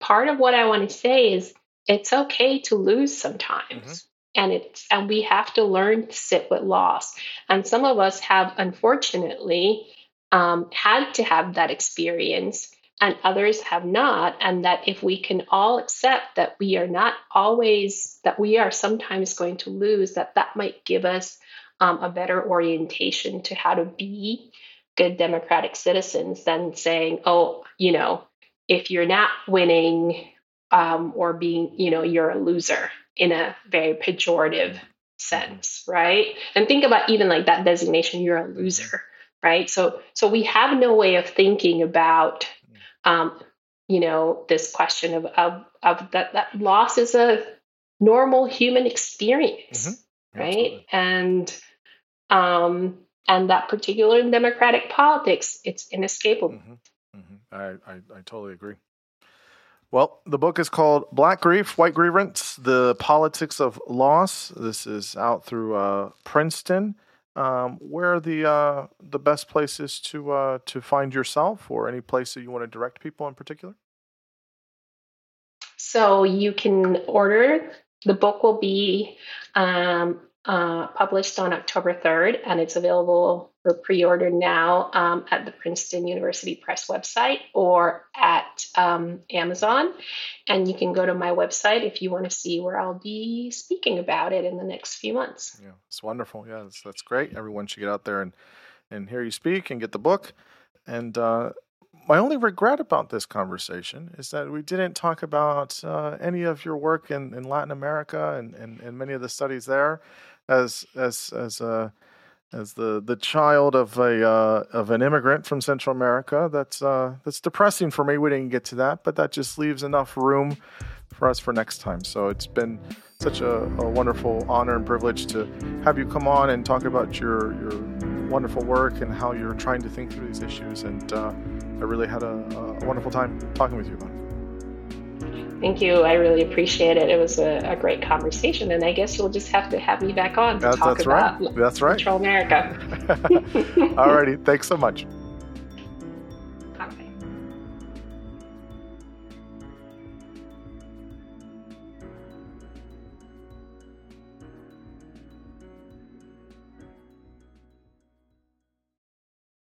part of what I want to say is it's okay to lose sometimes. Mm-hmm. And it's, and we have to learn to sit with loss. And some of us have, unfortunately, Um, had to have that experience, and others have not, and that if we can all accept that we are not always, that we are sometimes going to lose, that that might give us um, a better orientation to how to be good democratic citizens than saying, oh, you know, if you're not winning um, or being, you know, you're a loser in a very pejorative sense, right? And think about even like that designation, you're a loser. Right. So so we have no way of thinking about, um, you know, this question of of, of that, that loss is a normal human experience. Mm-hmm. Right. Absolutely. And um, and that particular in democratic politics, it's inescapable. Mm-hmm. Mm-hmm. I, I, I totally agree. Well, the book is called Black Grief, White Grievance, The Politics of Loss. This is out through uh, Princeton. Um, where are the uh, the best places to uh, to find yourself, or any place that you want to direct people in particular? So you can order. The book will be um, uh, published on October third, and it's available for pre-order now um, at the Princeton University Press website or at um, Amazon. And you can go to my website if you want to see where I'll be speaking about it in the next few months. Yeah, it's wonderful. Yeah, that's, that's great. Everyone should get out there and, and hear you speak and get the book. And uh, my only regret about this conversation is that we didn't talk about uh, any of your work in, in Latin America and, and, and many of the studies there as as as a uh, As the, the child of a uh, of an immigrant from Central America, that's uh, that's depressing for me. We didn't get to that, but that just leaves enough room for us for next time. So it's been such a, a wonderful honor and privilege to have you come on and talk about your your wonderful work and how you're trying to think through these issues. And uh, I really had a, a wonderful time talking with you about it. Thank you. I really appreciate it. It was a, a great conversation, and I guess you'll just have to have me back on to that's, talk that's about right. That's right. Central America. All righty. Thanks so much.